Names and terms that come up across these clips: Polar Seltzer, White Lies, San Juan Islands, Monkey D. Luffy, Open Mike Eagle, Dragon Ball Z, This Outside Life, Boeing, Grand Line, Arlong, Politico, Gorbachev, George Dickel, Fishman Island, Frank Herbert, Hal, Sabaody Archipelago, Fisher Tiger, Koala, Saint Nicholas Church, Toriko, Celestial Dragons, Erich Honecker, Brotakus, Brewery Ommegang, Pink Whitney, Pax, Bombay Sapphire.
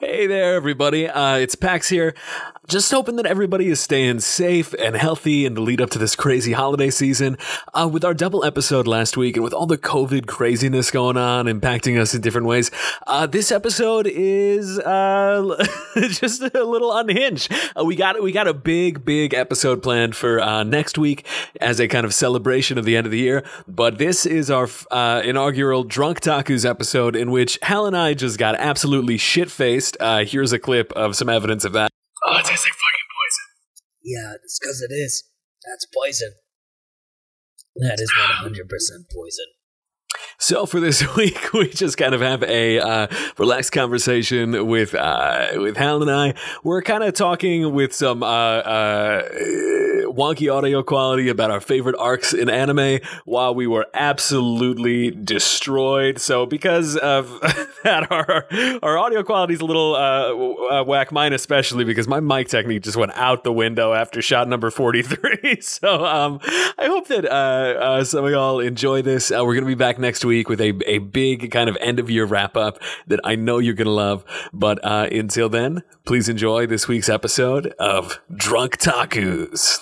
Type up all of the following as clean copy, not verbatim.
Hey there, everybody. It's Pax here. Just hoping that everybody is staying safe and healthy in the lead up to this crazy holiday season. With our double episode last week and with all the COVID craziness going on, impacting us in different ways, this episode is just a little unhinged. We got a big episode planned for next week as a kind of celebration of the end of the year. But this is our inaugural Drunk Takus episode in which Hal and I just got absolutely shit-faced. Here's a clip of some evidence of that. Oh, it tastes like fucking poison. Yeah, it's because it is. That's poison. That is 100% poison. So for this week, we just kind of have a relaxed conversation with Hal and I. We're kind of talking with some wonky audio quality about our favorite arcs in anime while we were absolutely destroyed. So because of that, our audio quality is a little whack, mine especially, because my mic technique just went out the window after shot number 43. So I hope that some of y'all enjoy this. We're going to be back next week with a big kind of end of year wrap up that I know you're going to love. But until then, please enjoy this week's episode of Drunk Takus.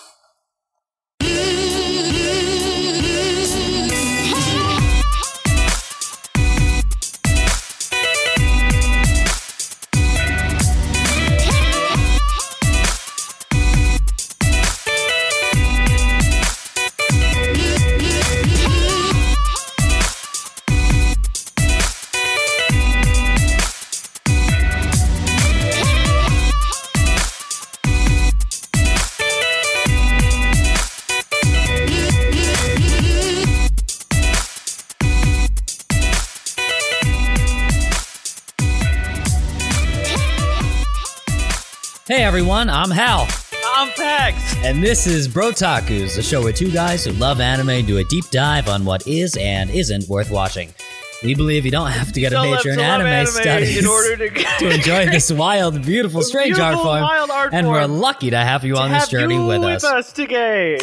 Hey everyone, I'm Hal. I'm Pax. And this is Brotakus, the show where two guys who love anime do a deep dive on what is and isn't worth watching. We believe you don't have to get a major in anime studies in order to enjoy this wild, beautiful, strange art form. And we're lucky to have you on this journey with us today.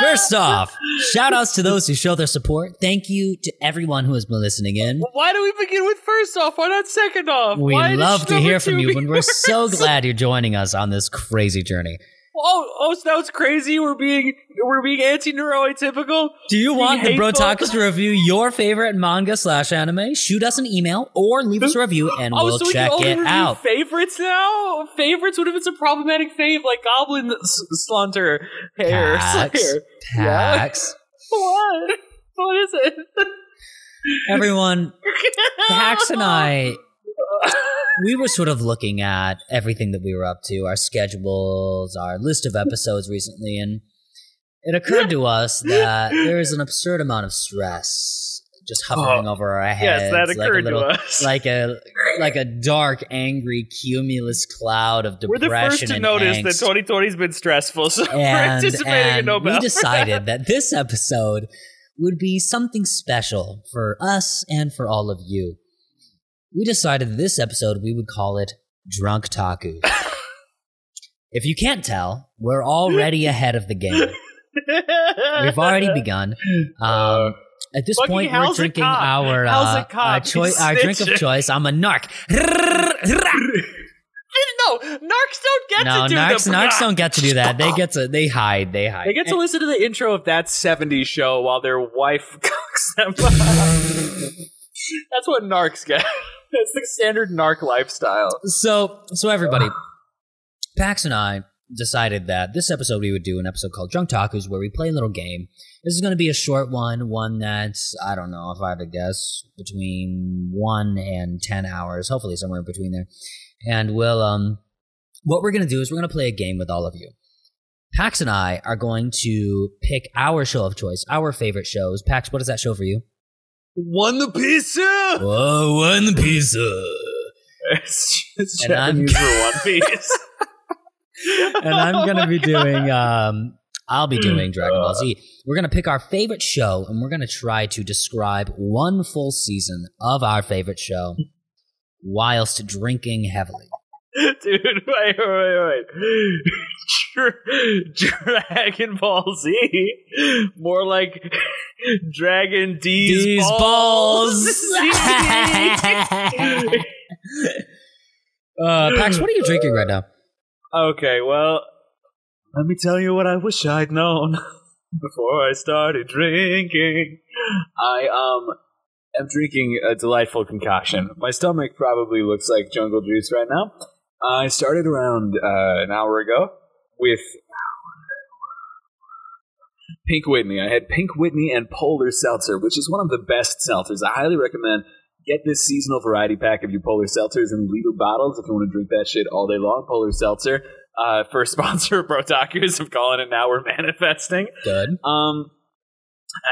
First off, shout outs to those who show their support. Thank you to everyone who has been listening in. Why do we begin with first off? Why not second off? We love to hear from you, and we're so glad you're joining us on this crazy journey. Oh, so that was crazy. We're being anti-neuroatypical. Do you want the Brotakus to review your favorite manga / anime? Shoot us an email or leave us a review, and we'll check it out. Favorites now? Favorites? What if it's a problematic fave like Goblin Slunter? Pax. What? What is it? Everyone, Pax and I... We were sort of looking at everything that we were up to, our schedules, our list of episodes recently, and it occurred to us that there is an absurd amount of stress just hovering over our heads. Yes, that occurred to us. Like a dark, angry, cumulous cloud of depression. We're the first to notice angst. That 2020's been stressful, so we're anticipating a Nobel. We decided that this episode would be something special for us and for all of you. We decided this episode we would call it Drunk Taku. If you can't tell, we're already ahead of the game. We've already begun. At this point, we're drinking our drink of choice. I'm a narc. No, narcs don't get to do that. They hide. They get to listen to the intro of That 70s Show while their wife cooks them up. That's what narcs get. That's the standard narc lifestyle. So everybody, Pax and I decided that this episode we would do an episode called Drunk Takus where we play a little game. This is going to be a short one that's, I don't know if I had to guess, between 1 and 10 hours, hopefully somewhere in between there. And we'll, what we're going to do is we're going to play a game with all of you. Pax and I are going to pick our show of choice, our favorite shows. Pax, what is that show for you? One Piece. It's Japanese for One Piece. And I'm going to be doing, I'll be doing Dragon Ball Z. We're going to pick our favorite show, and we're going to try to describe one full season of our favorite show whilst drinking heavily. Dude, wait. Dragon Ball Z? More like Dragon D's Balls. Pax, what are you drinking right now? Okay, well, let me tell you what I wish I'd known before I started drinking. I am drinking a delightful concoction. My stomach probably looks like jungle juice right now. I started around an hour ago with Pink Whitney. I had Pink Whitney and Polar Seltzer, which is one of the best seltzers. I highly recommend. Get this seasonal variety pack of your Polar Seltzers in liter bottles if you want to drink that shit all day long. Polar Seltzer, first sponsor of Brotakus. I'm calling it now. We're manifesting. Good.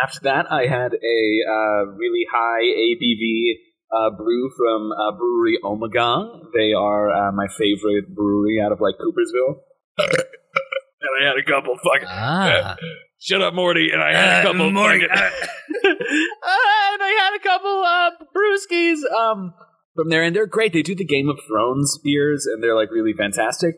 After that, I had a really high ABV brew from Brewery Ommegang. They are my favorite brewery out of like Coopersville. And I had a couple fucking... shut up, Morty. And I had a couple... Morty. And I had a couple brewskis from there. And they're great. They do the Game of Thrones beers, and they're like really fantastic.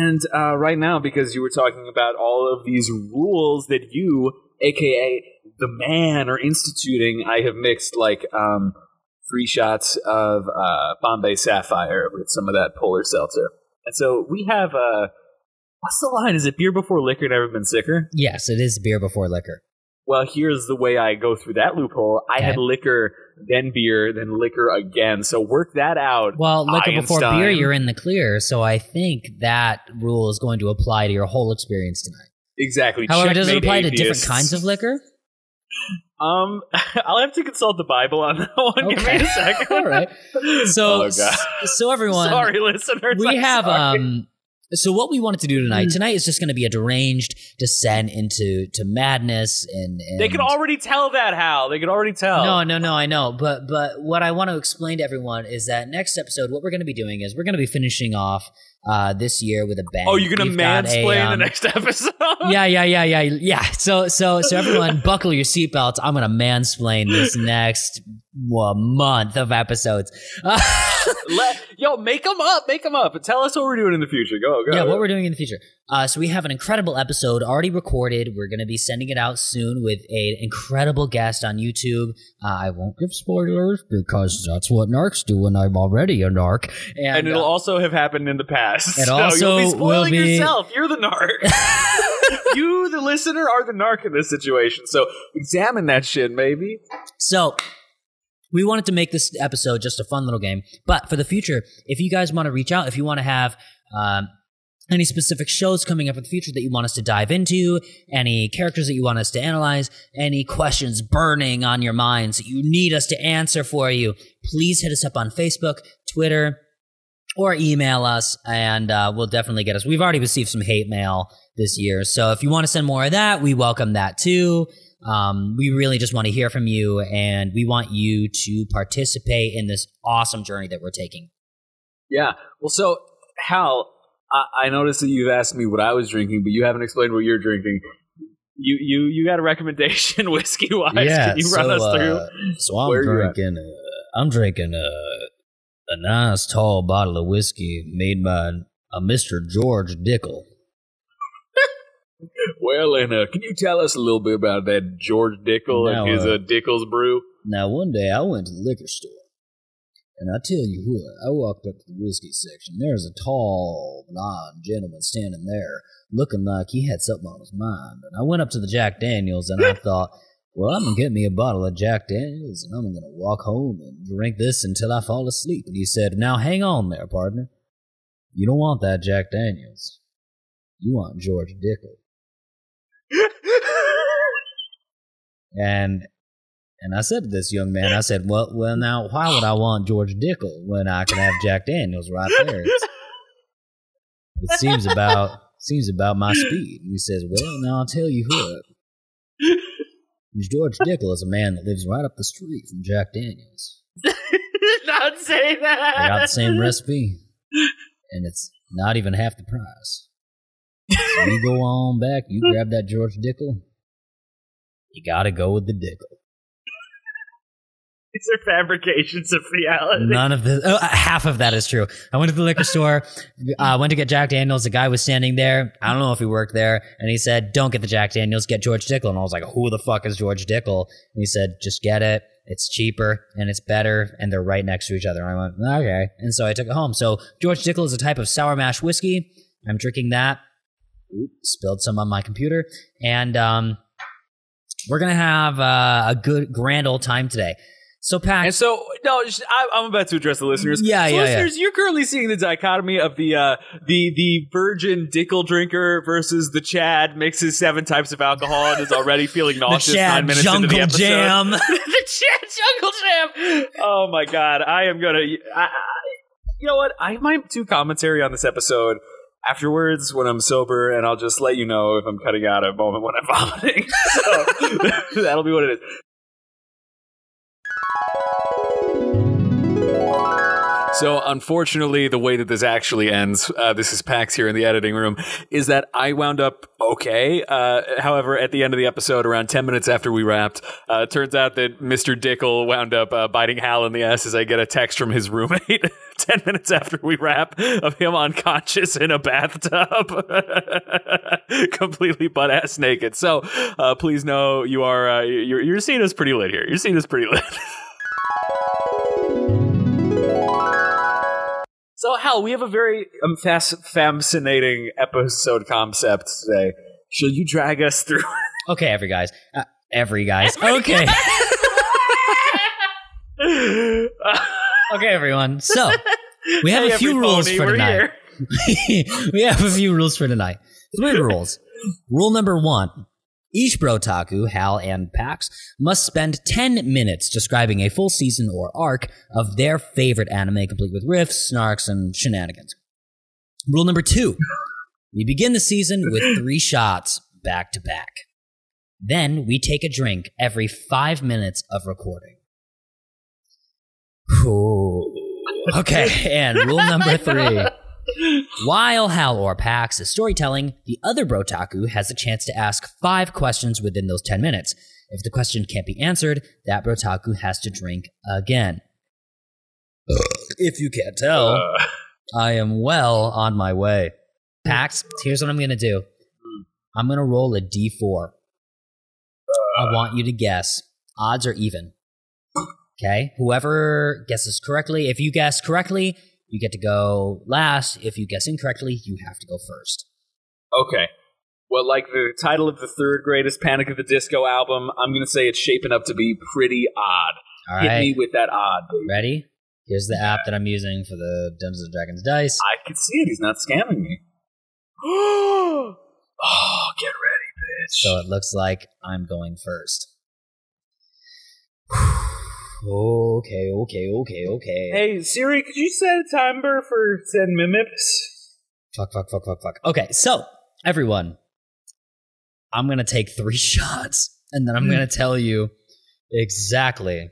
And right now, because you were talking about all of these rules that you, a.k.a. the man, are instituting, I have mixed like 3 shots of Bombay Sapphire with some of that Polar Seltzer. And so we have... What's the line? Is it beer before liquor, never been sicker? Yes, it is beer before liquor. Well, here's the way I go through that loophole. I had liquor, then beer, then liquor again. So work that out. Well, liquor before beer, you're in the clear. So I think that rule is going to apply to your whole experience tonight. Exactly. However, does it apply to different kinds of liquor? I'll have to consult the Bible on that one. Okay. Give me a second. All right. So, so everyone. Sorry, listeners. We have... So what we wanted to do tonight is just going to be a deranged descent into madness. And they can already tell that, Hal. They can already tell. No, I know. But what I want to explain to everyone is that next episode, what we're going to be doing is we're going to be finishing off this year with a bang. Oh, you're going to mansplain the next episode? Yeah. So everyone, buckle your seatbelts. I'm going to mansplain this next month of episodes. Yo, make them up. Tell us what we're doing in the future. Go. Yeah, what we're doing in the future. So we have an incredible episode already recorded. We're going to be sending it out soon with an incredible guest on YouTube. I won't give spoilers because that's what narcs do when I'm already a narc. And it'll also have happened in the past. It also you'll be spoiling yourself. You're the narc. You, the listener, are the narc in this situation. So examine that shit, maybe. So... we wanted to make this episode just a fun little game, but for the future, if you guys want to reach out, if you want to have any specific shows coming up in the future that you want us to dive into, any characters that you want us to analyze, any questions burning on your minds that you need us to answer for you, please hit us up on Facebook, Twitter, or email us, and we'll definitely get us. We've already received some hate mail this year, so if you want to send more of that, we welcome that too. We really just want to hear from you, and we want you to participate in this awesome journey that we're taking. Yeah. Well, so, Hal, I noticed that you've asked me what I was drinking, but you haven't explained what you're drinking. You got a recommendation whiskey-wise. Yeah, can you run us through? So I'm drinking a nice tall bottle of whiskey made by a Mr. George Dickel. Well, and can you tell us a little bit about that George Dickel and his Dickel's brew? Now, one day I went to the liquor store, and I tell you what, I walked up to the whiskey section. There's a tall, blonde gentleman standing there looking like he had something on his mind. And I went up to the Jack Daniels, and I thought, well, I'm going to get me a bottle of Jack Daniels, and I'm going to walk home and drink this until I fall asleep. And he said, now, hang on there, partner. You don't want that Jack Daniels. You want George Dickel. And I said to this young man, I said, well, now, why would I want George Dickel when I can have Jack Daniels right there? It seems about my speed. And he says, well, now, I'll tell you what. George Dickel is a man that lives right up the street from Jack Daniels. Don't say that. They got the same recipe, and it's not even half the price. So you go on back, you grab that George Dickel. You gotta go with the Dickel. These are fabrications of reality. None of this. Oh, half of that is true. I went to the liquor store. I went to get Jack Daniels. The guy was standing there. I don't know if he worked there. And he said, don't get the Jack Daniels. Get George Dickel. And I was like, who the fuck is George Dickel? And he said, just get it. It's cheaper and it's better, and they're right next to each other. And I went, okay. And so I took it home. So George Dickel is a type of sour mash whiskey. I'm drinking that. Oops, spilled some on my computer. And we're going to have a good, grand old time today. So, Pax. And so, no, I'm about to address the listeners. Yeah, listeners, you're currently seeing the dichotomy of the virgin Dickel drinker versus the Chad mixes 7 types of alcohol and is already feeling nauseous 9 minutes into the episode. The Chad Jungle Jam. Oh my God, I am gonna. You know what? I might do commentary on this episode afterwards when I'm sober, and I'll just let you know if I'm cutting out a moment when I'm vomiting. So that'll be what it is. So, unfortunately, the way that this actually ends, this is Pax here in the editing room, is that I wound up okay. However, at the end of the episode, around 10 minutes after we wrapped, it turns out that Mr. Dickel wound up biting Hal in the ass as I get a text from his roommate 10 minutes after we wrap of him unconscious in a bathtub, completely butt-ass naked. So, please know you are, you're seeing us pretty lit here. You're seeing us pretty lit. So, Hal, we have a very fascinating episode concept today. Shall you drag us through? Okay, every guys. Okay, everyone. So, we have a few rules for tonight. We have a few rules for tonight. 3 rules. Rule number 1. Each Brotaku, Hal, and Pax must spend 10 minutes describing a full season or arc of their favorite anime, complete with riffs, snarks, and shenanigans. Rule number 2. We begin the season with 3 shots back to back. Then we take a drink every 5 minutes of recording. Ooh. Okay, and rule number 3. While Hal or Pax is storytelling, the other Brotaku has a chance to ask 5 questions within those 10 minutes. If the question can't be answered, that Brotaku has to drink again. If you can't tell, I am well on my way. Pax, here's what I'm going to do. I'm going to roll a D4. I want you to guess. Odds are even. Okay? Whoever guesses correctly, if you guess correctly, you get to go last. If you guess incorrectly, you have to go first. Okay. Well, like the title of the 3rd greatest Panic at the Disco album, I'm going to say it's shaping up to be pretty odd. All right. Hit me with that odd, baby. Ready? Here's the app that I'm using for the Dungeons & Dragons dice. I can see it. He's not scamming me. Oh, get ready, bitch. So it looks like I'm going first. Okay. Hey, Siri, could you set a timer for 10 minutes? Fuck. Okay, so, everyone, I'm going to take 3 shots, and then I'm going to tell you exactly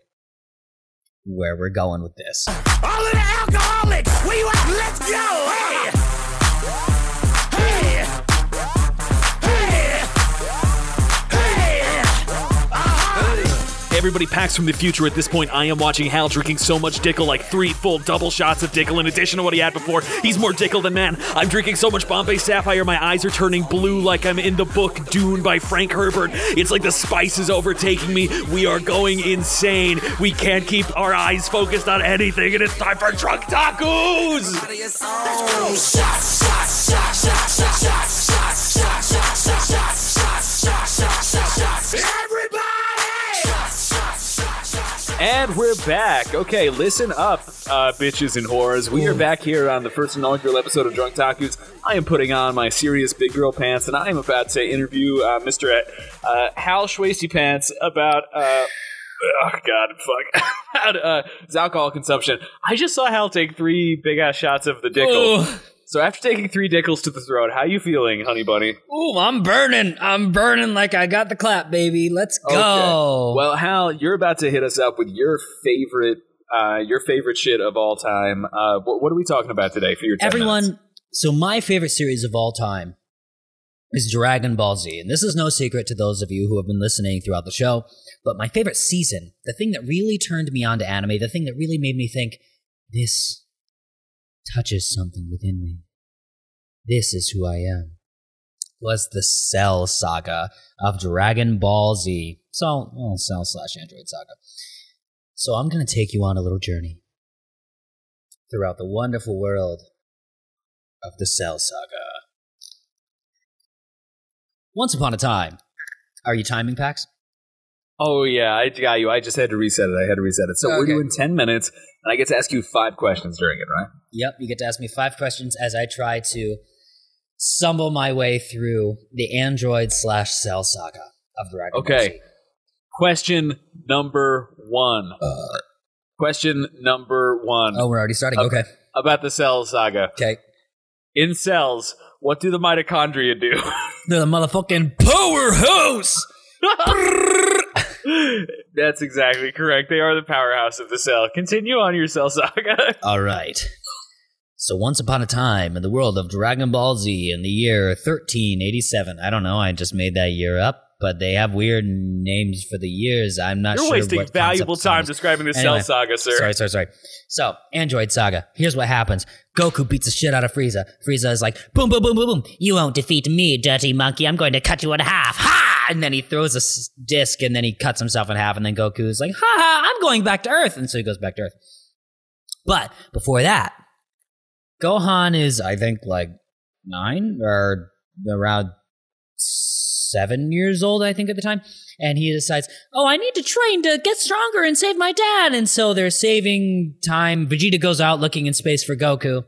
where we're going with this. All of the alcoholics, where you at? Let's go! Hey! Everybody, Pax from the future. At this point, I am watching Hal drinking so much Dickel, like 3 full double shots of Dickel in addition to what he had before. He's more Dickel than man. I'm drinking so much Bombay Sapphire, my eyes are turning blue like I'm in the book Dune by Frank Herbert. It's like the spice is overtaking me. We are going insane. We can't keep our eyes focused on anything, and it's time for Drunk Takus! Everybody! And we're back. Okay, listen up, bitches and whores. We are back here on the first inaugural episode of Drunk Takus. I am putting on my serious big girl pants, and I am about to interview Mr. Hal Schwasty Pants about, about his alcohol consumption. I just saw Hal take 3 big-ass shots of the Dickel. Ooh. So after taking 3 Dickels to the throat, how you feeling, honey bunny? Ooh, I'm burning. I'm burning like I got the clap, baby. Let's go. Okay. Well, Hal, you're about to hit us up with your favorite shit of all time. What are we talking about today for your 10 everyone? Minutes? So my favorite series of all time is Dragon Ball Z, and this is no secret to those of you who have been listening throughout the show. But my favorite season, the thing that really turned me on to anime, the thing that really made me think this touches something within me. This is who I am. Was the Cell Saga of Dragon Ball Z. So, Cell / Android Saga. So I'm going to take you on a little journey throughout the wonderful world of the Cell Saga. Once upon a time. Are you timing, Pax? Oh, yeah, I got you. I just had to reset it. So okay. We're doing 10 minutes, and I get to ask you 5 questions during it, right? Yep, you get to ask me 5 questions as I try to stumble my way through the Android/Cell Saga of Dragon Ball Z. Okay. Question number 1. Oh, we're already starting. Okay. About the Cell Saga. Okay. In cells, what do the mitochondria do? They're the motherfucking powerhouse! That's exactly correct. They are the powerhouse of the cell. Continue on your Cell Saga. All right. So once upon a time in the world of Dragon Ball Z in the year 1387. I don't know. I just made that year up. But they have weird names for the years. I'm not sure what concept. You're wasting valuable time describing the Cell Saga, sir. Sorry. So, Android Saga. Here's what happens. Goku beats the shit out of Frieza. Frieza is like, boom, boom, boom, boom, boom. You won't defeat me, dirty monkey. I'm going to cut you in half. Ha! And then he throws a disc, and then he cuts himself in half. And then Goku is like, ha ha, I'm going back to Earth. And so he goes back to Earth. But before that, Gohan is, I think, like 9 or around 7 years old, I think, at the time. And he decides, oh, I need to train to get stronger and save my dad. And so they're saving time. Vegeta goes out looking in space for Goku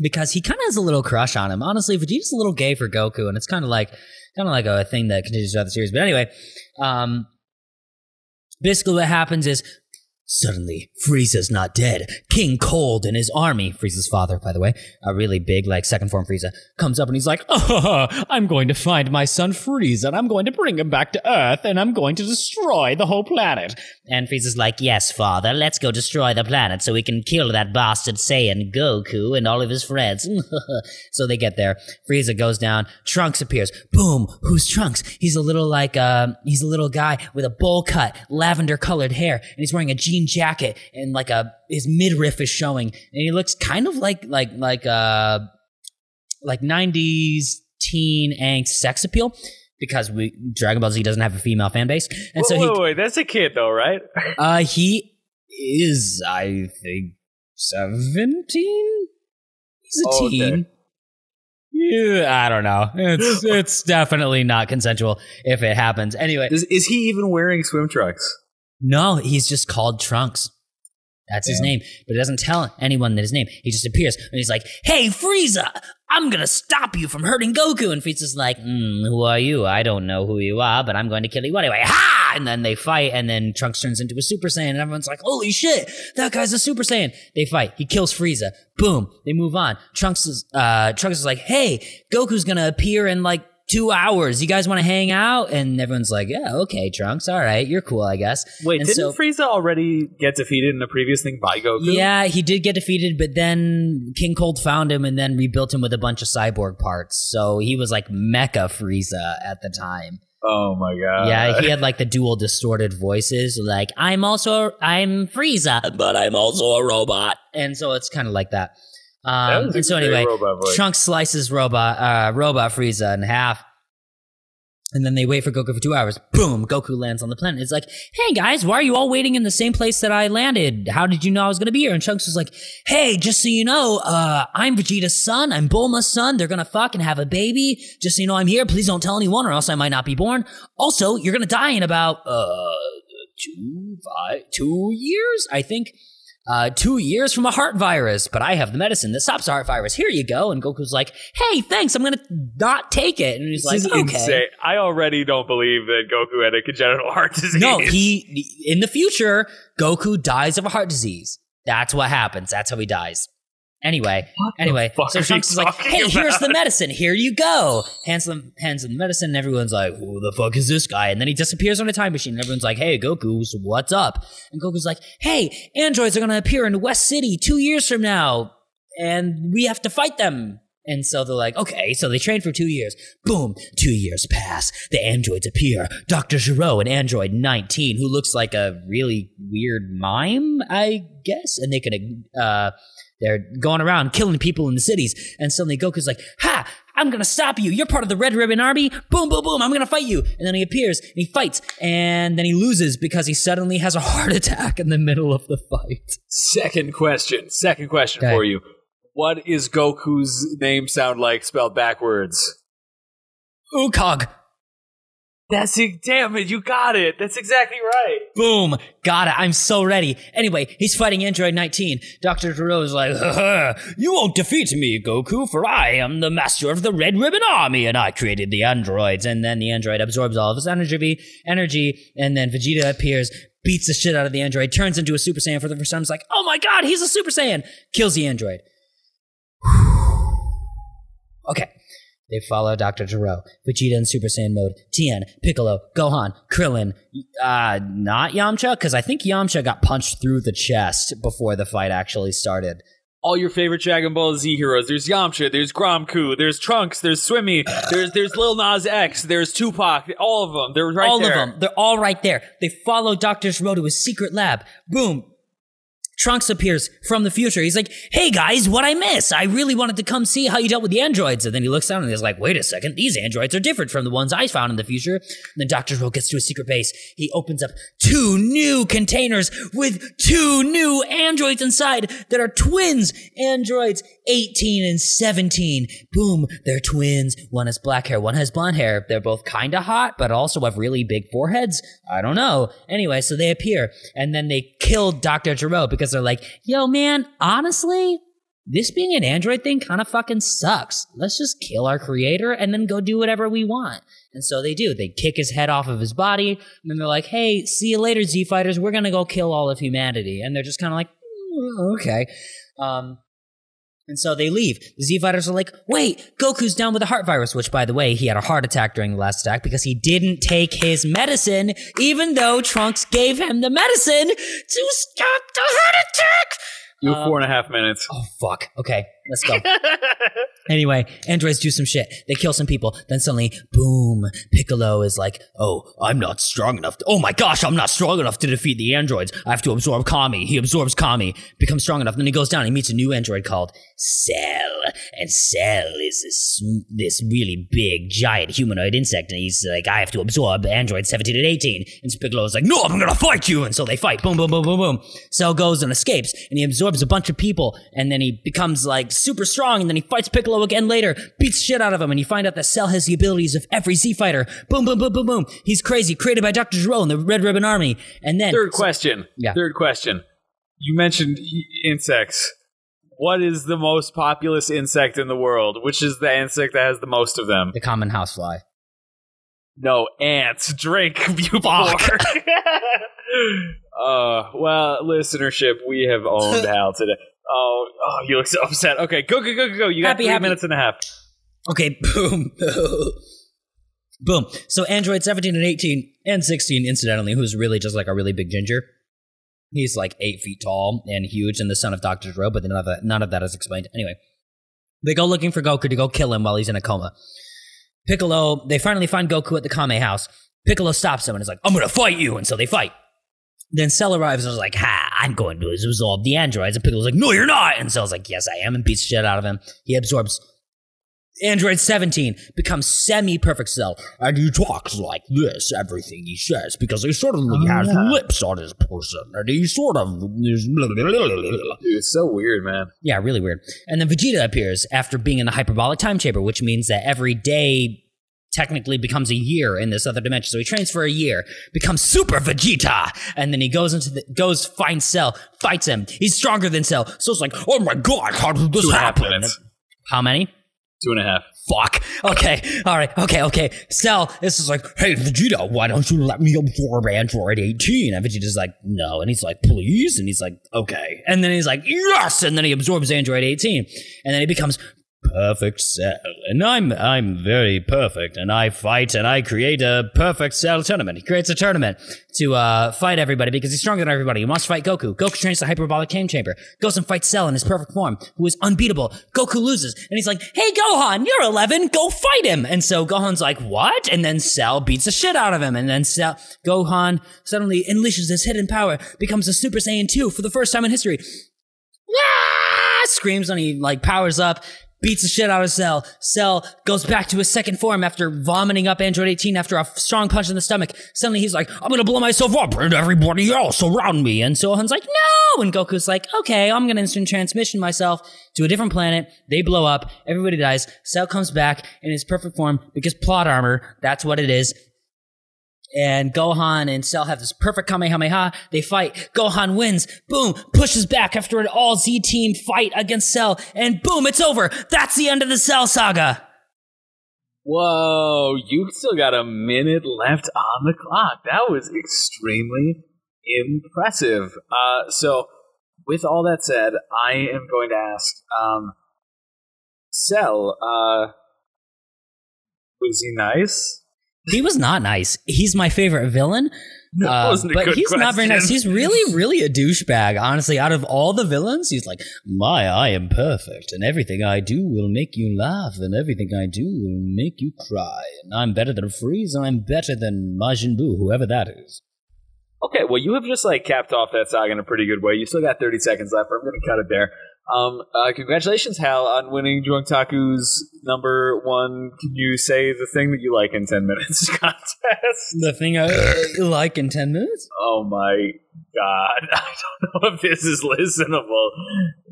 because he kind of has a little crush on him. Honestly, Vegeta's a little gay for Goku, and it's kind of like a thing that continues throughout the series. But anyway, basically what happens is suddenly Frieza's not dead. King Cold and his army, Frieza's father, by the way, a really big, like, second form Frieza, comes up and he's like, oh, I'm going to find my son Frieza and I'm going to bring him back to Earth and I'm going to destroy the whole planet. And Frieza's like, yes, father, let's go destroy the planet so we can kill that bastard Saiyan Goku and all of his friends. So they get there. Frieza goes down. Trunks appears. Boom. Who's Trunks? He's a little, like, he's a little guy with a bowl cut, lavender colored hair, and he's wearing a jean jacket and like his midriff is showing, and he looks kind of like 90s teen angst sex appeal because Dragon Ball Z doesn't have a female fan base. And wait, that's a kid though, right? He is, I think, 17. He's a teen. Okay. Yeah, I don't know. It's definitely not consensual if it happens. Anyway, is he even wearing swim trunks? No, he's just called Trunks. That's his name. But he doesn't tell anyone that his name. He just appears, and he's like, hey, Frieza, I'm going to stop you from hurting Goku. And Frieza's like, who are you? I don't know who you are, but I'm going to kill you anyway. Ha! And then they fight, and then Trunks turns into a Super Saiyan, and everyone's like, holy shit, that guy's a Super Saiyan. They fight. He kills Frieza. Boom. They move on. Trunks is like, hey, Goku's going to appear in, like, 2 hours. You guys want to hang out? And everyone's like, yeah, okay, Trunks. All right. You're cool, I guess. Wait, didn't Frieza already get defeated in the previous thing by Goku? Yeah, he did get defeated, but then King Cold found him and then rebuilt him with a bunch of cyborg parts. So he was like Mecha Frieza at the time. Oh my god. Yeah, he had like the dual distorted voices, like, I'm Frieza, but I'm also a robot. And so it's kind of like that. And so anyway, Trunks slices robot Frieza in half, and then they wait for Goku for 2 hours. Boom! Goku lands on the planet. It's like, hey guys, why are you all waiting in the same place that I landed? How did you know I was going to be here? And Trunks was like, hey, just so you know, I'm Vegeta's son. I'm Bulma's son. They're going to fuck and have a baby. Just so you know, I'm here. Please don't tell anyone or else I might not be born. Also, you're going to die in about 2 years, I think. 2 years from a heart virus, but I have the medicine that stops the heart virus. Here you go. And Goku's like, hey, thanks. I'm going to not take it. And he's like, okay. Insane. I already don't believe that Goku had a congenital heart disease. No, in the future, Goku dies of a heart disease. That's what happens. That's how he dies. Anyway, so Trunks is like, hey, here's the medicine. Here you go. Hands him the medicine, and everyone's like, who the fuck is this guy? And then he disappears on a time machine, and everyone's like, hey, Goku, what's up? And Goku's like, hey, androids are going to appear in West City 2 years from now, and we have to fight them. And so they're like, okay, so they train for 2 years. Boom, 2 years pass. The androids appear. Dr. Gero, an android 19, who looks like a really weird mime, I guess, and they can... They're going around killing people in the cities. And suddenly Goku's like, ha, I'm gonna stop you. You're part of the Red Ribbon Army. Boom, boom, boom. I'm gonna fight you. And then he appears and he fights, and then he loses because he suddenly has a heart attack in the middle of the fight. Second question okay. for you. What is Goku's name sound like spelled backwards? Ukog. That's it. Damn it, you got it. That's exactly right. Boom. Got it. I'm so ready. Anyway, he's fighting Android 19. Dr. Taro is like, you won't defeat me, Goku, for I am the master of the Red Ribbon Army, and I created the androids. And then the android absorbs all of his energy, and then Vegeta appears, beats the shit out of the android, turns into a Super Saiyan for the first time. It's like, oh my god, he's a Super Saiyan. Kills the android. Okay. They follow Dr. Taro, Vegeta in Super Saiyan mode, Tien, Piccolo, Gohan, Krillin, not Yamcha, because I think Yamcha got punched through the chest before the fight actually started. All your favorite Dragon Ball Z heroes. There's Yamcha, there's Gromku, there's Trunks, there's Swimmy, there's Lil Nas X, there's Tupac, all of them. They're right all there. All of them. They're all right there. They follow Dr. Taro to his secret lab. Boom. Trunks appears from the future. He's like, hey guys, what I miss? I really wanted to come see how you dealt with the androids. And then he looks down and he's like, wait a second, these androids are different from the ones I found in the future. And then Dr. Taro gets to a secret base. He opens up two new containers with two new androids inside that are twins. Androids 18 and 17. Boom, they're twins. One has black hair, one has blonde hair. They're both kind of hot, but also have really big foreheads. I don't know. Anyway, so they appear and then they kill Dr. Taro because they're like, yo man, honestly, this being an android thing kind of fucking sucks. Let's just kill our creator and then go do whatever we want. And so they do. They kick his head off of his body, and then they're like, hey, see you later, Z Fighters. We're gonna go kill all of humanity. And they're just kind of like, okay. And so they leave. The Z Fighters are like, wait, Goku's down with the heart virus, which, by the way, he had a heart attack during the last attack because he didn't take his medicine, even though Trunks gave him the medicine to stop the heart attack. You have 4.5 minutes. Oh, fuck. Okay, let's go. Anyway, androids do some shit. They kill some people. Then suddenly, boom, Piccolo is like, oh, I'm not strong enough. Oh my gosh, I'm not strong enough to defeat the androids. I have to absorb Kami. He absorbs Kami, becomes strong enough. Then he goes down and meets a new android called Cell. And Cell is this really big, giant humanoid insect. And he's like, I have to absorb androids 17 and 18. And Piccolo's like, no, I'm going to fight you. And so they fight. Boom, boom, boom, boom, boom. Cell goes and escapes. And he absorbs a bunch of people. And then he becomes like super strong. And then he fights Piccolo again later. Beats shit out of him. And you find out that Cell has the abilities of every Z Fighter. Boom, boom, boom, boom, boom. He's crazy. Created by Dr. Taro and the Red Ribbon Army. And then... Third question. You mentioned insects. What is the most populous insect in the world? Which is the insect that has the most of them? The common housefly. No, ants. Drink, you fuck. Well, listenership, we have owned Hal today. Oh, you look so upset. Okay, go. You got happy, 3 minutes and a half. Okay, boom. Boom. So Android 17 and 18 and 16, incidentally, who's really just like a really big ginger. He's like 8 feet tall and huge and the son of Dr. Taro, but none of that is explained. Anyway, they go looking for Goku to go kill him while he's in a coma. Piccolo, they finally find Goku at the Kame house. Piccolo stops him and is like, I'm going to fight you. And so they fight. Then Cell arrives and is like, I'm going to absorb the androids. And Piccolo's like, no, you're not. And Cell's like, yes, I am. And beats shit out of him. He absorbs Android 17, becomes semi-perfect Cell, and he talks like this, everything he says, because he suddenly has lips on his person, and he sort of is... Dude, it's so weird, man. Yeah, really weird. And then Vegeta appears after being in the hyperbolic time chamber, which means that every day technically becomes a year in this other dimension. So he trains for a year, becomes Super Vegeta, and then he goes finds Cell, fights him. He's stronger than Cell. So it's like, oh my god, how did this happen? How many? 2.5. Fuck. Okay. All right. Okay. Cell, this is like, hey, Vegeta, why don't you let me absorb Android 18? And Vegeta's like, no. And he's like, please? And he's like, okay. And then he's like, yes! And then he absorbs Android 18. And then he becomes perfect Cell. And I'm very perfect. And I fight and I create a perfect Cell tournament. He creates a tournament to fight everybody because he's stronger than everybody. He wants to fight Goku. Goku trains the hyperbolic time chamber. Goes and fights Cell in his perfect form, who is unbeatable. Goku loses. And he's like, hey, Gohan, you're 11. Go fight him. And so Gohan's like, what? And then Cell beats the shit out of him. And then Gohan suddenly unleashes his hidden power, becomes a Super Saiyan 2 for the first time in history. Screams and he like powers up. beats the shit out of Cell. Cell goes back to his second form after vomiting up Android 18 after a strong punch in the stomach. Suddenly he's like, I'm gonna blow myself up and everybody else around me. And Sohan's like, no! And Goku's like, okay, I'm gonna instant transmission myself to a different planet. They blow up. Everybody dies. Cell comes back in his perfect form because plot armor, that's what it is. And Gohan and Cell have this perfect Kamehameha. They fight. Gohan wins. Boom. Pushes back after an all Z team fight against Cell. And boom, it's over. That's the end of the Cell saga. Whoa, you still got a minute left on the clock. That was extremely impressive. So with all that said, I am going to ask, Cell, was he nice? He was not nice. He's my favorite villain, not very nice. He's really, really a douchebag. Honestly, out of all the villains, he's like, I am perfect, and everything I do will make you laugh, and everything I do will make you cry, and I'm better than Freeze, and I'm better than Majin Buu, whoever that is. Okay, well, you have just, capped off that saga in a pretty good way. You still got 30 seconds left, but I'm going to cut it there. Congratulations, Hal, on winning Drunk Taku's number one. Can you say the thing that you like in 10 minutes contest? The thing I like in 10 minutes? Oh, my God. I don't know if this is listenable.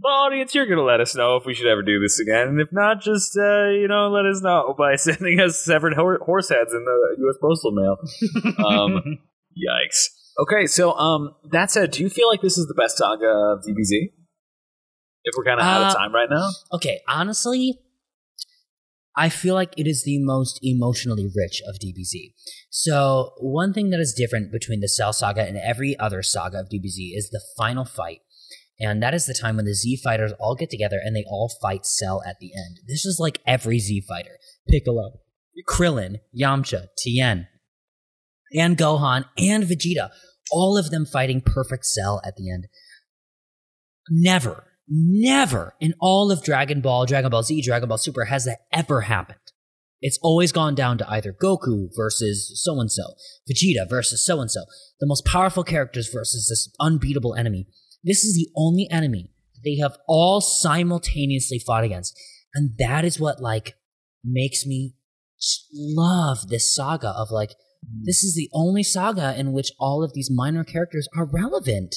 Well, audience, you're going to let us know if we should ever do this again. And if not, just, let us know by sending us severed horse heads in the U.S. Postal Mail. Yikes. Okay, so that said, do you feel like this is the best saga of DBZ? If we're kind of out of time right now? Okay, honestly, I feel like it is the most emotionally rich of DBZ. So one thing that is different between the Cell Saga and every other saga of DBZ is the final fight. And that is the time when the Z fighters all get together and they all fight Cell at the end. This is like every Z fighter. Piccolo, Krillin, Yamcha, Tien, and Gohan, and Vegeta. All of them fighting perfect Cell at the end. Never in all of Dragon Ball, Dragon Ball Z, Dragon Ball Super has that ever happened. It's always gone down to either Goku versus so-and-so, Vegeta versus so-and-so, the most powerful characters versus this unbeatable enemy. This is the only enemy they have all simultaneously fought against. And that is what, makes me love this saga of, this is the only saga in which all of these minor characters are relevant.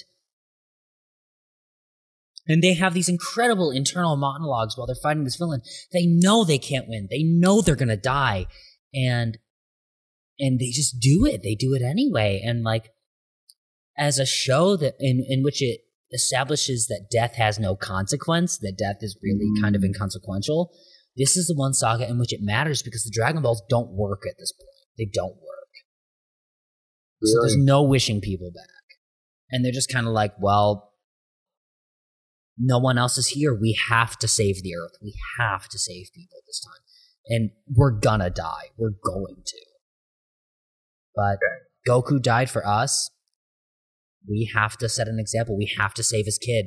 And they have these incredible internal monologues while they're fighting this villain. They know they can't win. They know they're going to die. And they just do it. They do it anyway. And as a show that in which it establishes that death has no consequence, that death is really kind of inconsequential, this is the one saga in which it matters because the Dragon Balls don't work at this point. They don't work. Really? So there's no wishing people back. And they're just kind of no one else is here. We have to save the Earth. We have to save people this time. And we're gonna die. We're going to. But Goku died for us. We have to set an example. We have to save his kid.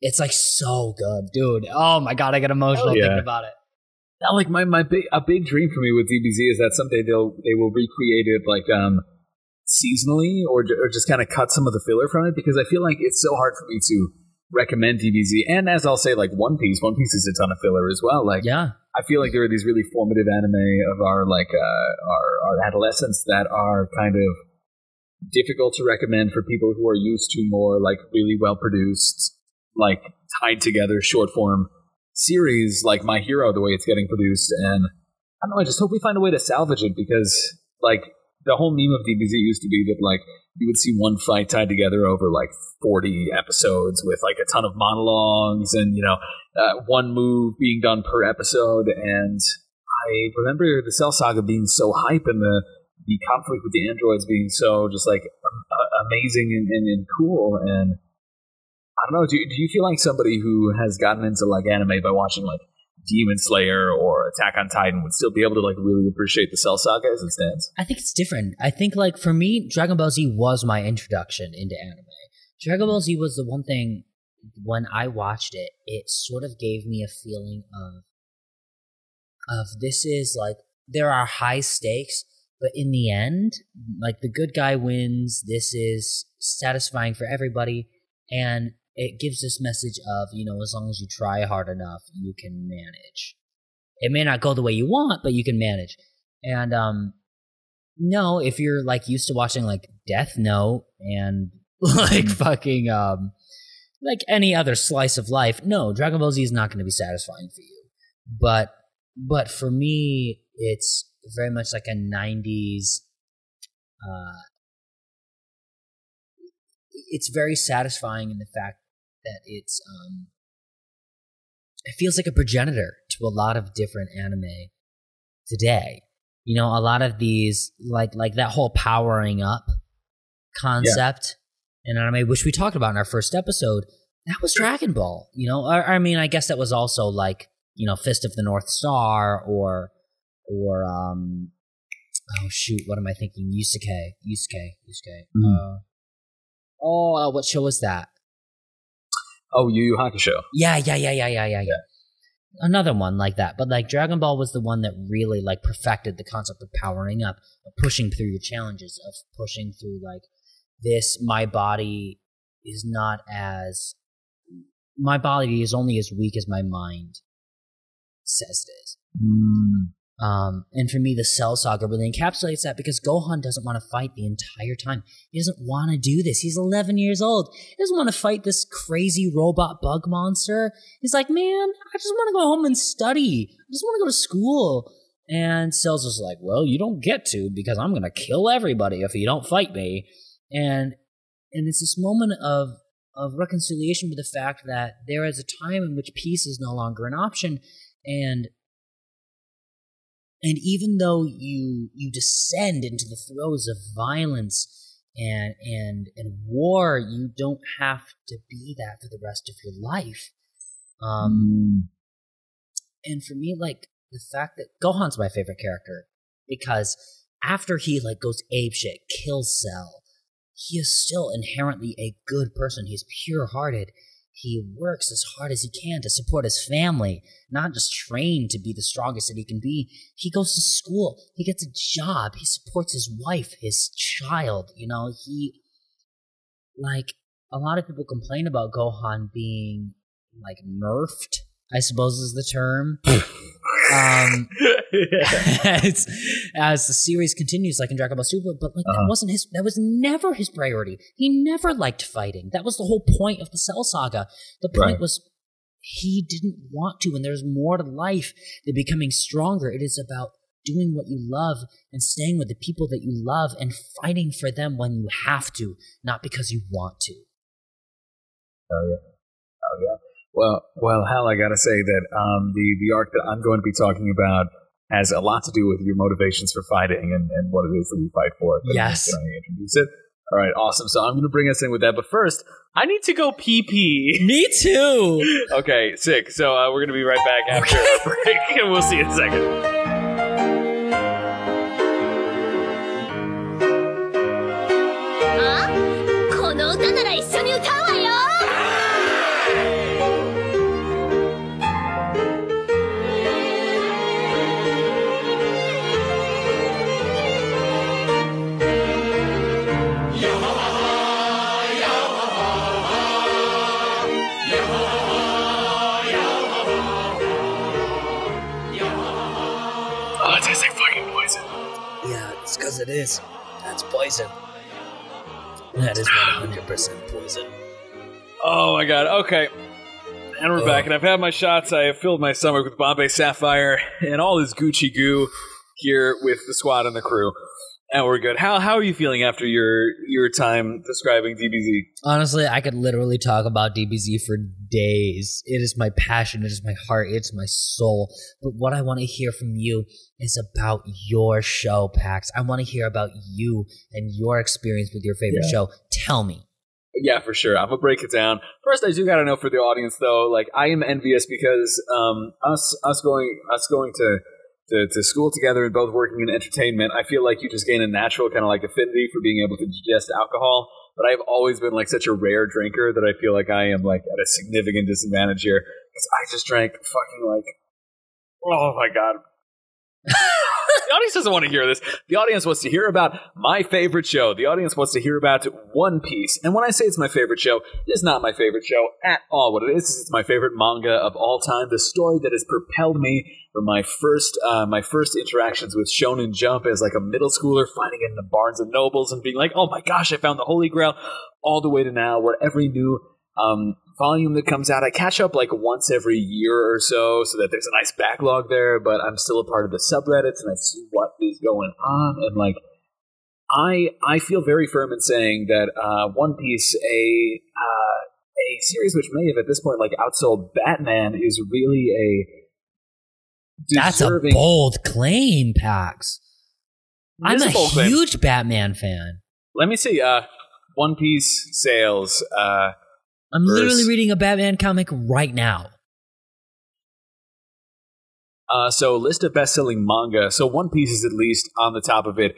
It's so good, dude. Oh my God, I get emotional thinking about it. Now, my big dream for me with DBZ is that someday they will recreate it seasonally or just kind of cut some of the filler from it because I feel like it's so hard for me to recommend DBZ, and as I'll say, One Piece is a ton of filler as well. I feel like there are these really formative anime of our our adolescence that are kind of difficult to recommend for people who are used to more really well produced, tied together short form series like My Hero, the way it's getting produced. And I don't know, I just hope we find a way to salvage it because the whole meme of DBZ used to be that you would see one fight tied together over 40 episodes with a ton of monologues and one move being done per episode. And I remember the Cell Saga being so hype and the conflict with the androids being so just amazing and cool. And I don't know, do you feel like somebody who has gotten into anime by watching Demon Slayer or Attack on Titan would still be able to really appreciate the Cell Saga as it stands? I think it's different. I think for me, Dragon Ball Z was my introduction into anime. Dragon Ball Z was the one thing when I watched it, it sort of gave me a feeling of this is there are high stakes, but in the end, the good guy wins. This is satisfying for everybody, and it gives this message of, you know, as long as you try hard enough, you can manage. It may not go the way you want, but you can manage. And no, if you're like used to watching like Death Note and like fucking like any other slice of life, no, Dragon Ball Z is not going to be satisfying for you. But for me, it's very much like a 90s. It's very satisfying in the fact that it's it feels like a progenitor to a lot of different anime today. You know, a lot of these, like that whole powering up concept in anime, which we talked about in our first episode, that was Dragon Ball, you know? I mean, I guess that was also like, you know, Fist of the North Star or oh shoot, what am I thinking? Yusuke. Mm-hmm. What show was that? Oh, Yu Yu Hakusho. Yeah. Another one like that, but like Dragon Ball was the one that really like perfected the concept of powering up, of pushing through your challenges, of pushing through like this. My body is only as weak as my mind says it is. Mm. And for me, the Cell Saga really encapsulates that because Gohan doesn't want to fight the entire time. He doesn't want to do this. He's 11 years old. He doesn't want to fight this crazy robot bug monster. He's like, man, I just want to go home and study. I just want to go to school. And Cell's just like, well, you don't get to because I'm going to kill everybody if you don't fight me. And it's this moment of reconciliation with the fact that there is a time in which peace is no longer an option. And even though you descend into the throes of violence and war, you don't have to be that for the rest of your life. And for me, like the fact that Gohan's my favorite character because after he like goes apeshit, kills Cell, he is still inherently a good person. He's pure-hearted. He works as hard as he can to support his family, not just train to be the strongest that he can be. He goes to school. He gets a job. He supports his wife, his child. You know, he, like, a lot of people complain about Gohan being, like, nerfed, I suppose is the term. As the series continues, like in Dragon Ball Super, but like that was never his priority. He never liked fighting. That was the whole point of the Cell Saga. The point was he didn't want to, and there's more to life than becoming stronger. It is about doing what you love and staying with the people that you love and fighting for them when you have to, not because you want to. Oh yeah. Well, Hal, I gotta say that the arc that I'm going to be talking about has a lot to do with your motivations for fighting and what it is that we fight for. Yes. Can I introduce it? All right, awesome. So I'm going to bring us in with that. But first, I need to go pee-pee. Me too. Okay, sick. So we're going to be right back after a break, and we'll see you in a second. It is. That's poison. That is 100% poison. Oh my god. Okay. And we're back. And I've had my shots. I have filled my stomach with Bombay Sapphire and all this Gucci goo here with the squad and the crew. And we're good. How are you feeling after your time describing DBZ? Honestly, I could literally talk about DBZ for days. It is my passion. It is my heart. It's my soul. But what I want to hear from you is about your show, Pax. I want to hear about you and your experience with your favorite show. Tell me. Yeah, for sure. I'm going to break it down. First, I do got to know for the audience, though, like I am envious because us going to school together and both working in entertainment, I feel like you just gain a natural kind of like affinity for being able to digest alcohol. But I've always been like such a rare drinker that I feel like I am like at a significant disadvantage here because I just drank fucking like, oh my god, The audience doesn't want to hear this. The audience wants to hear about my favorite show. The audience wants to hear about One Piece. And when I say it's my favorite show, it's not my favorite show at all. What it is it's my favorite manga of all time. The story that has propelled me from my first interactions with Shonen Jump as like a middle schooler finding it in the Barnes and Nobles and being like, oh my gosh, I found the Holy Grail, all the way to now where every new volume that comes out, I catch up like once every year or so that there's a nice backlog there, but I'm still a part of the subreddits and I see what is going on. And like I feel very firm in saying that One Piece, a series which may have at this point like outsold Batman, is really That's a bold claim, Pax. I'm a huge Batman fan. Let me see One Piece sales. I'm literally reading a Batman comic right now. So list of best-selling manga. So One Piece is at least on the top of it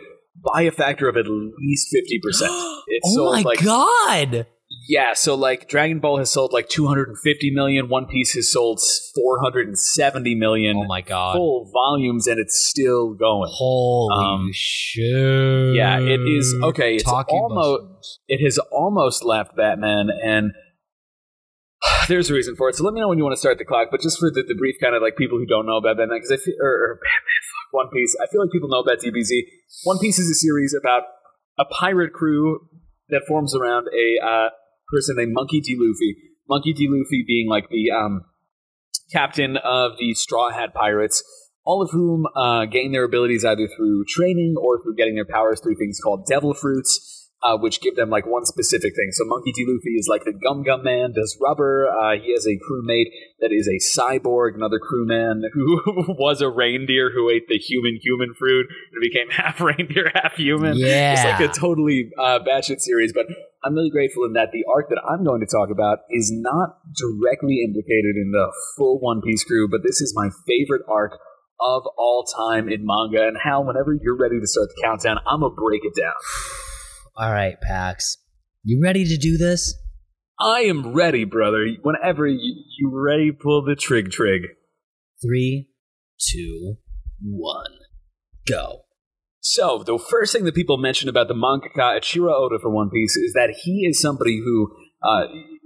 by a factor of at least 50%. It's sold God! Yeah, so like Dragon Ball has sold like 250 million. One Piece has sold 470 million. Oh my God. Full volumes, and it's still going. Holy shit. Yeah, it is. Okay, it has almost left Batman, and there's a reason for it. So let me know when you want to start the clock, but just for the brief kind of like people who don't know about Batman, because One Piece. I feel like people know about DBZ. One Piece is a series about a pirate crew that forms around a person named Monkey D. Luffy. Monkey D. Luffy being like the captain of the Straw Hat Pirates, all of whom gain their abilities either through training or through getting their powers through things called devil fruits, which give them like one specific thing. So Monkey D. Luffy is like the Gum Gum Man, does rubber. He has a crewmate that is a cyborg, another crewman who was a reindeer who ate the human fruit and became half reindeer, half human. Yeah. It's like a totally batshit series, but I'm really grateful in that the arc that I'm going to talk about is not directly implicated in the full One Piece crew, but this is my favorite arc of all time in manga. And Hal, whenever you're ready to start the countdown, I'm going to break it down. All right, Pax. You ready to do this? I am ready, brother. Whenever you ready, pull the trig. 3, 2, 1, go. So, the first thing that people mention about the mangaka Eiichiro Oda for One Piece is that he is somebody who,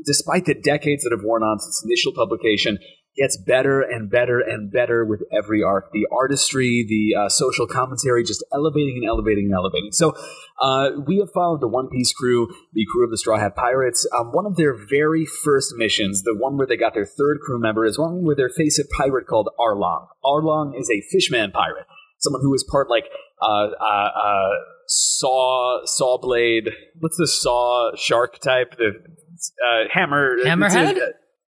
despite the decades that have worn on since initial publication, gets better and better and better with every arc. The artistry, the social commentary, just elevating and elevating and elevating. So we have followed the One Piece crew, the crew of the Straw Hat Pirates. One of their very first missions, the one where they got their third crew member, is one where they face a pirate called Arlong. Arlong is a fishman pirate, someone who is part like saw blade. What's the saw shark type? The hammerhead?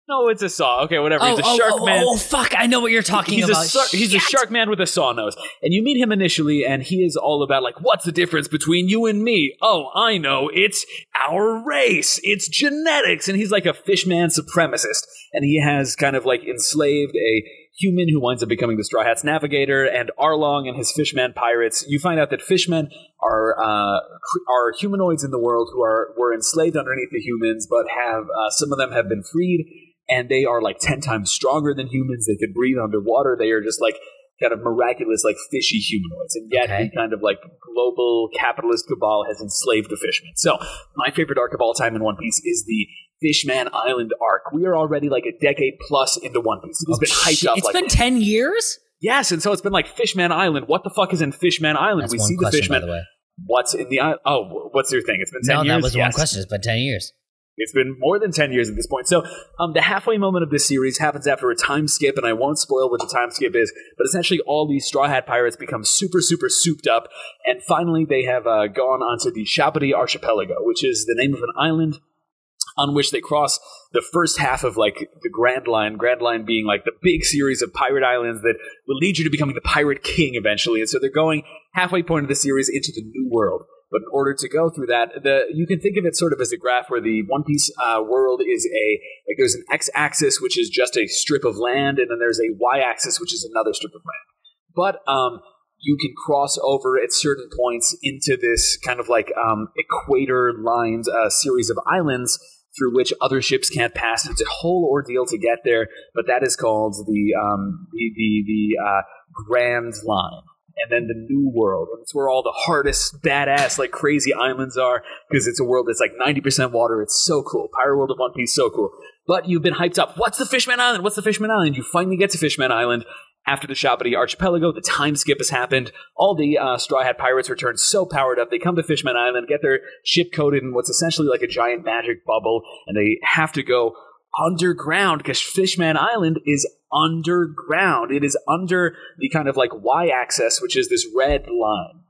No, it's a saw. Okay, whatever. He's a shark man. Oh, fuck. I know what you're talking about. He's a shark man with a saw nose. And you meet him initially, and he is all about, like, what's the difference between you and me? Oh, I know. It's our race. It's genetics. And he's like a fishman supremacist. And he has kind of, like, enslaved a human who winds up becoming the Straw Hat's navigator, and Arlong and his fishman pirates. You find out that fishmen are humanoids in the world who were enslaved underneath the humans, but have some of them have been freed. And they are like 10 times stronger than humans. They could breathe underwater. They are just like kind of miraculous, like fishy humanoids. And yet the kind of like global capitalist cabal has enslaved the fishmen. So my favorite arc of all time in One Piece is the Fishman Island arc. We are already like a decade plus into One Piece. It's been hyped up. It's been 10 years? Yes. And so it's been like Fishman Island. What the fuck is in Fishman Island? That's we see question, the Fishman. By the way. What's in the island? Oh, what's your thing? It's been 10 years? No, that was one question. It's been 10 years. It's been more than 10 years at this point. So the halfway moment of this series happens after a time skip, and I won't spoil what the time skip is, but essentially all these Straw Hat Pirates become super, super souped up, and finally they have gone onto the Sabaody Archipelago, which is the name of an island on which they cross the first half of like the Grand Line, Grand Line being like the big series of pirate islands that will lead you to becoming the Pirate King eventually. And so they're going halfway point of the series into the New World. But in order to go through that, you can think of it sort of as a graph where the One Piece world is there's an x-axis, which is just a strip of land, and then there's a y-axis, which is another strip of land. But you can cross over at certain points into this kind of like equator lines series of islands through which other ships can't pass. It's a whole ordeal to get there, but that is called the Grand Line. and then the New World. It's where all the hardest, badass, like crazy islands are, because it's a world that's like 90% water. It's so cool. Pirate World of One Piece, so cool. But you've been hyped up. What's the Fishman Island? What's the Fishman Island? You finally get to Fishman Island after the Sabaody Archipelago. The time skip has happened. All the Straw Hat Pirates return so powered up. They come to Fishman Island, get their ship coated in what's essentially like a giant magic bubble, and they have to go underground, because Fishman Island is underground. It is under the kind of like y-axis, which is this red line,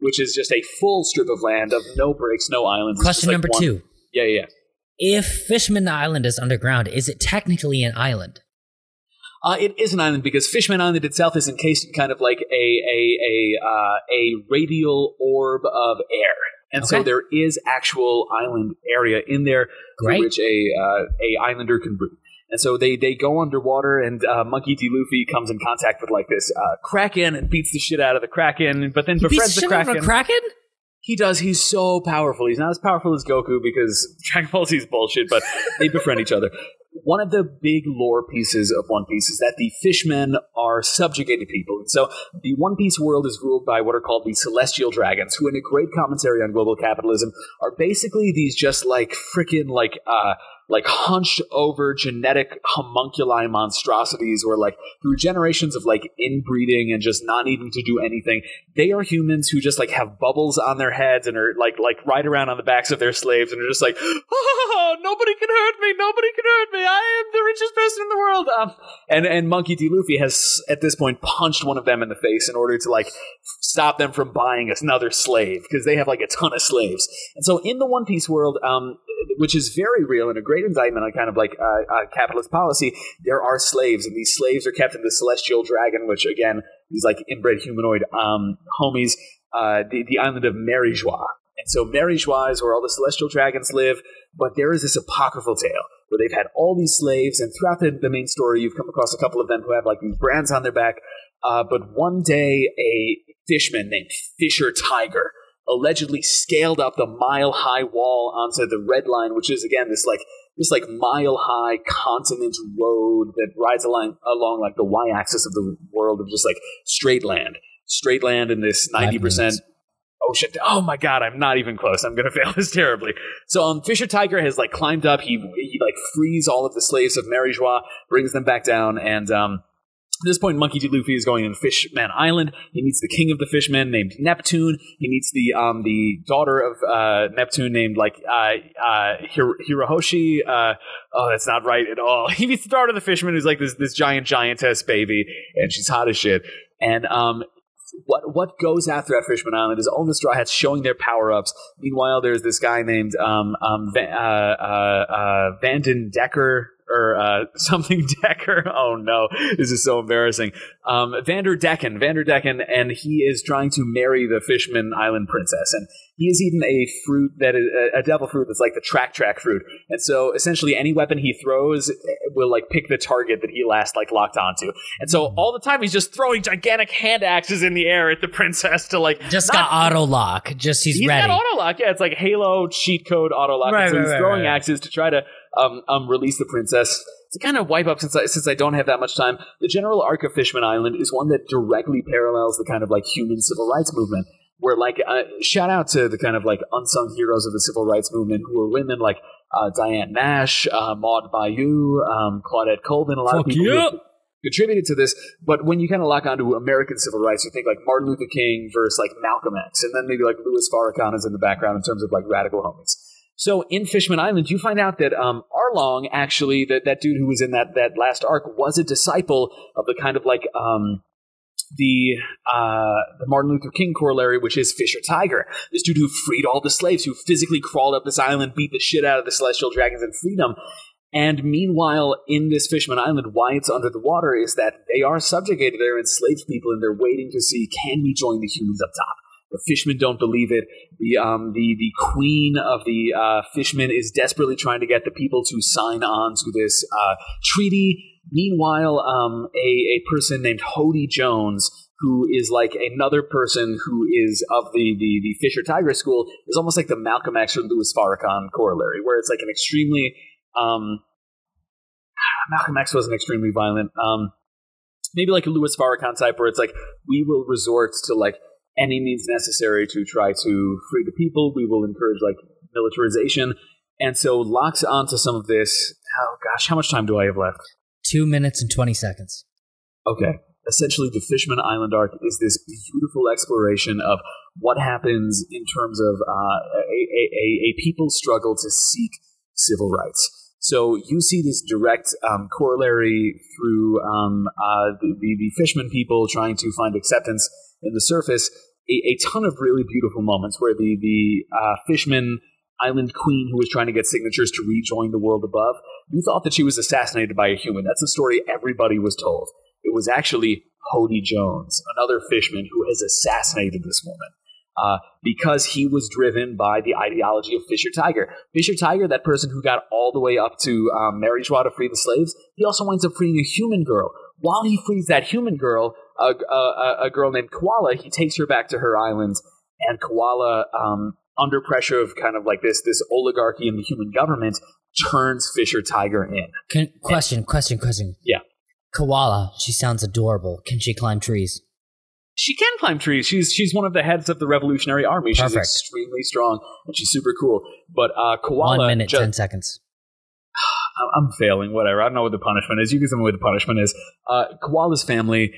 which is just a full strip of land of no breaks, no islands. Question number two. Yeah. If Fishman Island is underground, is it technically an island? It is an island, because Fishman Island itself is encased in kind of like a radial orb of air. And okay. So there is actual island area in there through which a islander can breathe. And so they go underwater, and Monkey D. Luffy comes in contact with like this kraken and beats the shit out of the kraken, but then befriends the kraken. He beats the shit out of a kraken? He does. He's so powerful. He's not as powerful as Goku, because Dragon Ball Z is bullshit, but they befriend each other. One of the big lore pieces of One Piece is that the fishmen are subjugated people. And so the One Piece world is ruled by what are called the Celestial Dragons, who in a great commentary on global capitalism are basically these just like frickin' like hunched over genetic homunculi monstrosities, where like through generations of like inbreeding and just not needing to do anything, they are humans who just like have bubbles on their heads and are like ride around on the backs of their slaves and are just like, oh, nobody can hurt me, I am the richest person in the world. And Monkey D. Luffy has at this point punched one of them in the face in order to like stop them from buying another slave, because they have like a ton of slaves. And so in the One Piece world, which is very real and a great indictment on kind of like capitalist policy, there are slaves, and these slaves are kept in the Celestial Dragon, which again, these like inbred humanoid homies, the island of Mary Geoise. And so Mary Geoise is where all the Celestial Dragons live, but there is this apocryphal tale where they've had all these slaves, and throughout the main story you've come across a couple of them who have like these brands on their back, but one day a fishman named Fisher Tiger allegedly scaled up the mile-high wall onto the Red Line, which is, again, this mile-high continent road that rides along like the y-axis of the world of just like straight land in this 90% ocean. Oh my god, I'm not even close. I'm gonna fail this terribly. So Fisher Tiger has like climbed up. He like frees all of the slaves of Mary Geoise, brings them back down, and at this point, Monkey D. Luffy is going in Fishman Island. He meets the king of the fishmen named Neptune. He meets the daughter of Neptune named Hirohoshi. Oh, that's not right at all. He meets the daughter of the fisherman, who's like this giant giantess baby, and she's hot as shit. And what goes after at Fishman Island is all the Straw Hats showing their power-ups. Meanwhile, there's this guy named Vander Decken. Or something Decker. Oh no, this is so embarrassing. Vander Decken, and he is trying to marry the Fishman Island princess, and he has eaten a fruit that is a devil fruit that's like the track fruit, and so essentially any weapon he throws will like pick the target that he last like locked onto, and so all the time he's just throwing gigantic hand axes in the air at the princess to like got auto lock. He's ready. Got auto lock. Yeah, it's like Halo cheat code auto lock. Right, and so he's throwing axes to try to release the princess. To kind of wipe up, since I don't have that much time, the general arc of Fishman Island is one that directly parallels the kind of like human civil rights movement, where like shout out to the kind of like unsung heroes of the civil rights movement, who are women like Diane Nash, Maude Bayou, Claudette Colvin, a lot of people contributed to this. But when you kind of lock onto American civil rights, you think like Martin Luther King versus like Malcolm X, and then maybe like Louis Farrakhan is in the background in terms of like radical homies. So in Fishman Island, you find out that Arlong, actually, that dude who was in that last arc, was a disciple of the kind of like the Martin Luther King corollary, which is Fisher Tiger. This dude who freed all the slaves, who physically crawled up this island, beat the shit out of the Celestial Dragons and freed them. And meanwhile, in this Fishman Island, why it's under the water is that they are subjugated. They're enslaved people, and they're waiting to see, can we join the humans up top? The fishmen don't believe it. The queen of the fishmen is desperately trying to get the people to sign on to this treaty. Meanwhile, a person named Hody Jones, who is like another person who is of the Fisher Tiger school, is almost like the Malcolm X or Louis Farrakhan corollary, where it's like an extremely Malcolm X wasn't extremely violent. maybe like a Louis Farrakhan type, where it's like, we will resort to like any means necessary to try to free the people. We will encourage like militarization. And so locks onto some of this. Oh gosh, how much time do I have left? 2 minutes and 20 seconds. Okay. Essentially, the Fishman Island arc is this beautiful exploration of what happens in terms of a people's struggle to seek civil rights. So you see this direct corollary through the Fishman people trying to find acceptance in the surface. A ton of really beautiful moments where the Fishman Island queen, who was trying to get signatures to rejoin the world above, you thought that she was assassinated by a human. That's the story everybody was told. It was actually Hody Jones, another Fishman, who has assassinated this woman because he was driven by the ideology of Fisher Tiger. Fisher Tiger, that person who got all the way up to Mary Geoise to free the slaves, he also winds up freeing a human girl. While he frees that human girl, a girl named Koala, he takes her back to her island, and Koala, under pressure of kind of like this oligarchy in the human government, turns Fisher Tiger in. Question. Yeah. Koala, she sounds adorable. Can she climb trees? She can climb trees. She's one of the heads of the Revolutionary Army. Perfect. She's extremely strong, and she's super cool. But Koala... 1 minute, 10 seconds. I'm failing, whatever. I don't know what the punishment is. You can tell me what the punishment is. Koala's family,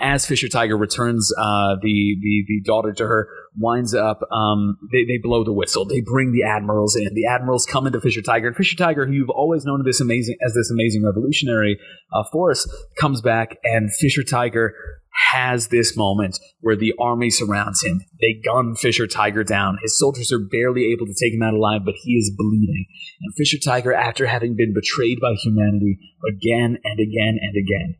as Fisher Tiger returns the daughter to her, winds up, they blow the whistle. They bring the admirals in. The admirals come into Fisher Tiger. And Fisher Tiger, who you've always known as this amazing revolutionary force, comes back, and Fisher Tiger has this moment where the army surrounds him. They gun Fisher Tiger down. His soldiers are barely able to take him out alive, but he is bleeding. And Fisher Tiger, after having been betrayed by humanity again and again and again,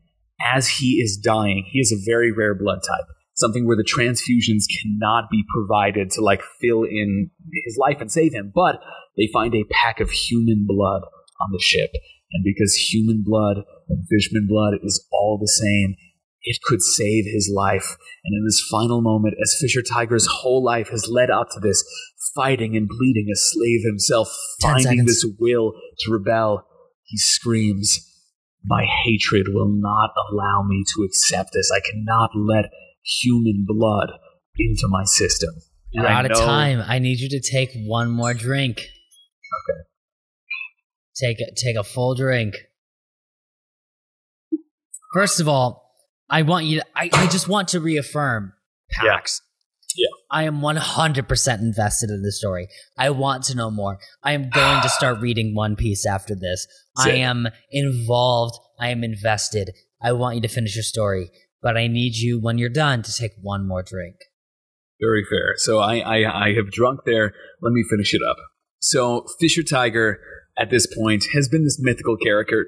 as he is dying, he is a very rare blood type, something where the transfusions cannot be provided to like fill in his life and save him, but they find a pack of human blood on the ship. And because human blood and Fishman blood is all the same, it could save his life. And in this final moment, as Fisher Tiger's whole life has led up to this, fighting and bleeding, a slave himself, finding this will to rebel, he screams, "My hatred will not allow me to accept this. I cannot let human blood into my system." You're out of time. I need you to take one more drink. Okay. Take a full drink. First of all, I just want to reaffirm, Pax. Yeah. I am 100% invested in this story. I want to know more. I am going to start reading One Piece after this. I am involved. I am invested. I want you to finish your story, but I need you, when you're done, to take one more drink. Very fair. So I have drunk there. Let me finish it up. So Fisher Tiger, at this point, has been this mythical character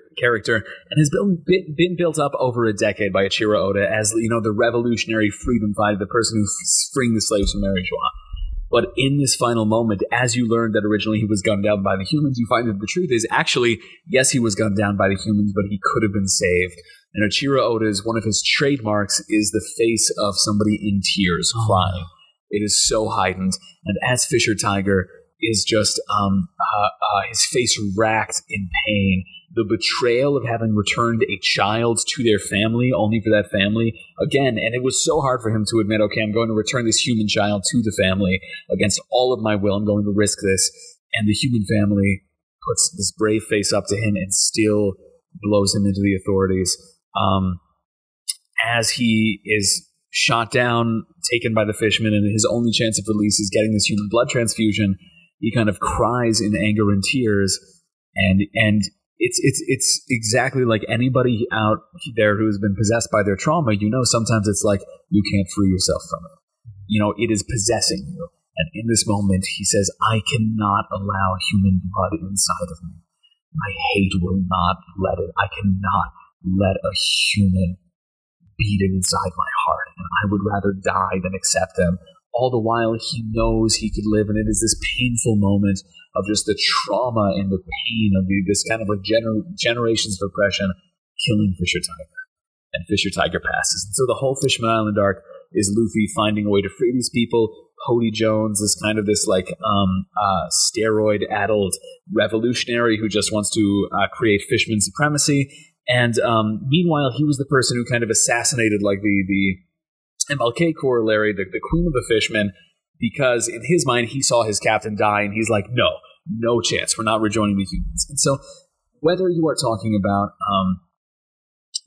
and has been built up over a decade by Eiichiro Oda as, you know, the revolutionary freedom fighter, the person who's freeing the slaves from Mary Geoise. But in this final moment, as you learned that originally he was gunned down by the humans, you find that the truth is actually, yes, he was gunned down by the humans, but he could have been saved. And Eiichiro Oda, is one of his trademarks is the face of somebody in tears crying. It is so heightened. And as Fisher Tiger is just his face racked in pain, the betrayal of having returned a child to their family, only for that family, again, and it was so hard for him to admit, okay, I'm going to return this human child to the family against all of my will, I'm going to risk this, and the human family puts this brave face up to him and still blows him into the authorities. As he is shot down, taken by the Fishman, and his only chance of release is getting this human blood transfusion, he kind of cries in anger and tears, and it's exactly like anybody out there who has been possessed by their trauma. You know, sometimes it's like you can't free yourself from it. You know, it is possessing you. And in this moment, he says, "I cannot allow human blood inside of me. My hate will not let it. I cannot let a human beating inside my heart. And I would rather die than accept them." All the while, he knows he could live, and it is this painful moment of just the trauma and the pain of this kind of like generations of oppression killing Fisher Tiger. And Fisher Tiger passes. And so the whole Fishman Island arc is Luffy finding a way to free these people. Hody Jones is kind of this like steroid-addled revolutionary who just wants to create Fishman supremacy. And meanwhile, he was the person who kind of assassinated like the MLK corollary, the Queen of the Fishmen, because in his mind, he saw his captain die, and he's like, no chance. We're not rejoining the humans. And so whether you are talking about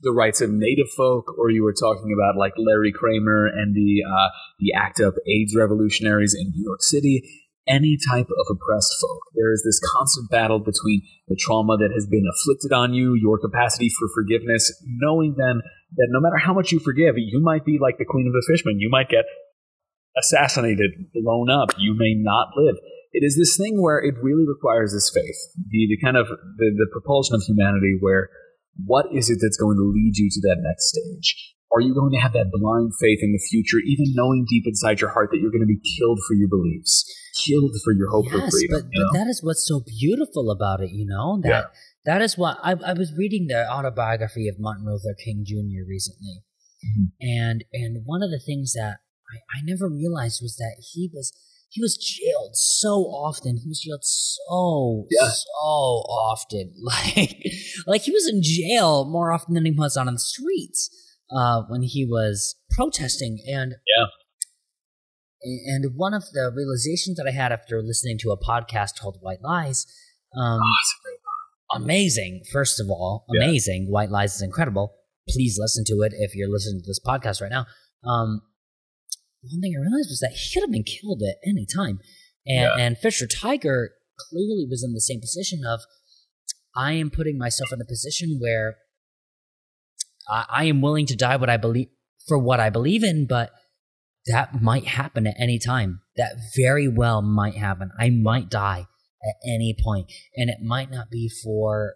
the rights of native folk, or you were talking about like Larry Kramer and the ACT UP AIDS revolutionaries in New York City, any type of oppressed folk, there is this constant battle between the trauma that has been afflicted on you, your capacity for forgiveness, knowing then that no matter how much you forgive, you might be like the Queen of the Fishmen. You might get assassinated, blown up. You may not live. It is this thing where it really requires this faith, the kind of the propulsion of humanity, where what is it that's going to lead you to that next stage? Are you going to have that blind faith in the future, even knowing deep inside your heart that you're going to be killed for your beliefs, killed for your hope for freedom? But that is what's so beautiful about it, you know? That is what I was reading the autobiography of Martin Luther King Jr. recently, and one of the things that I never realized was that he was jailed so often. He was jailed so often. Like he was in jail more often than he was on the streets when he was protesting. And one of the realizations that I had after listening to a podcast called White Lies, amazing, first of all, amazing. Yeah. White Lies is incredible. Please listen to it if you're listening to this podcast right now. One thing I realized was that he could have been killed at any time. And Fisher Tiger clearly was in the same position of, I am putting myself in a position where I am willing to die for what I believe in, but that might happen at any time. That very well might happen. I might die at any point. And it might not be for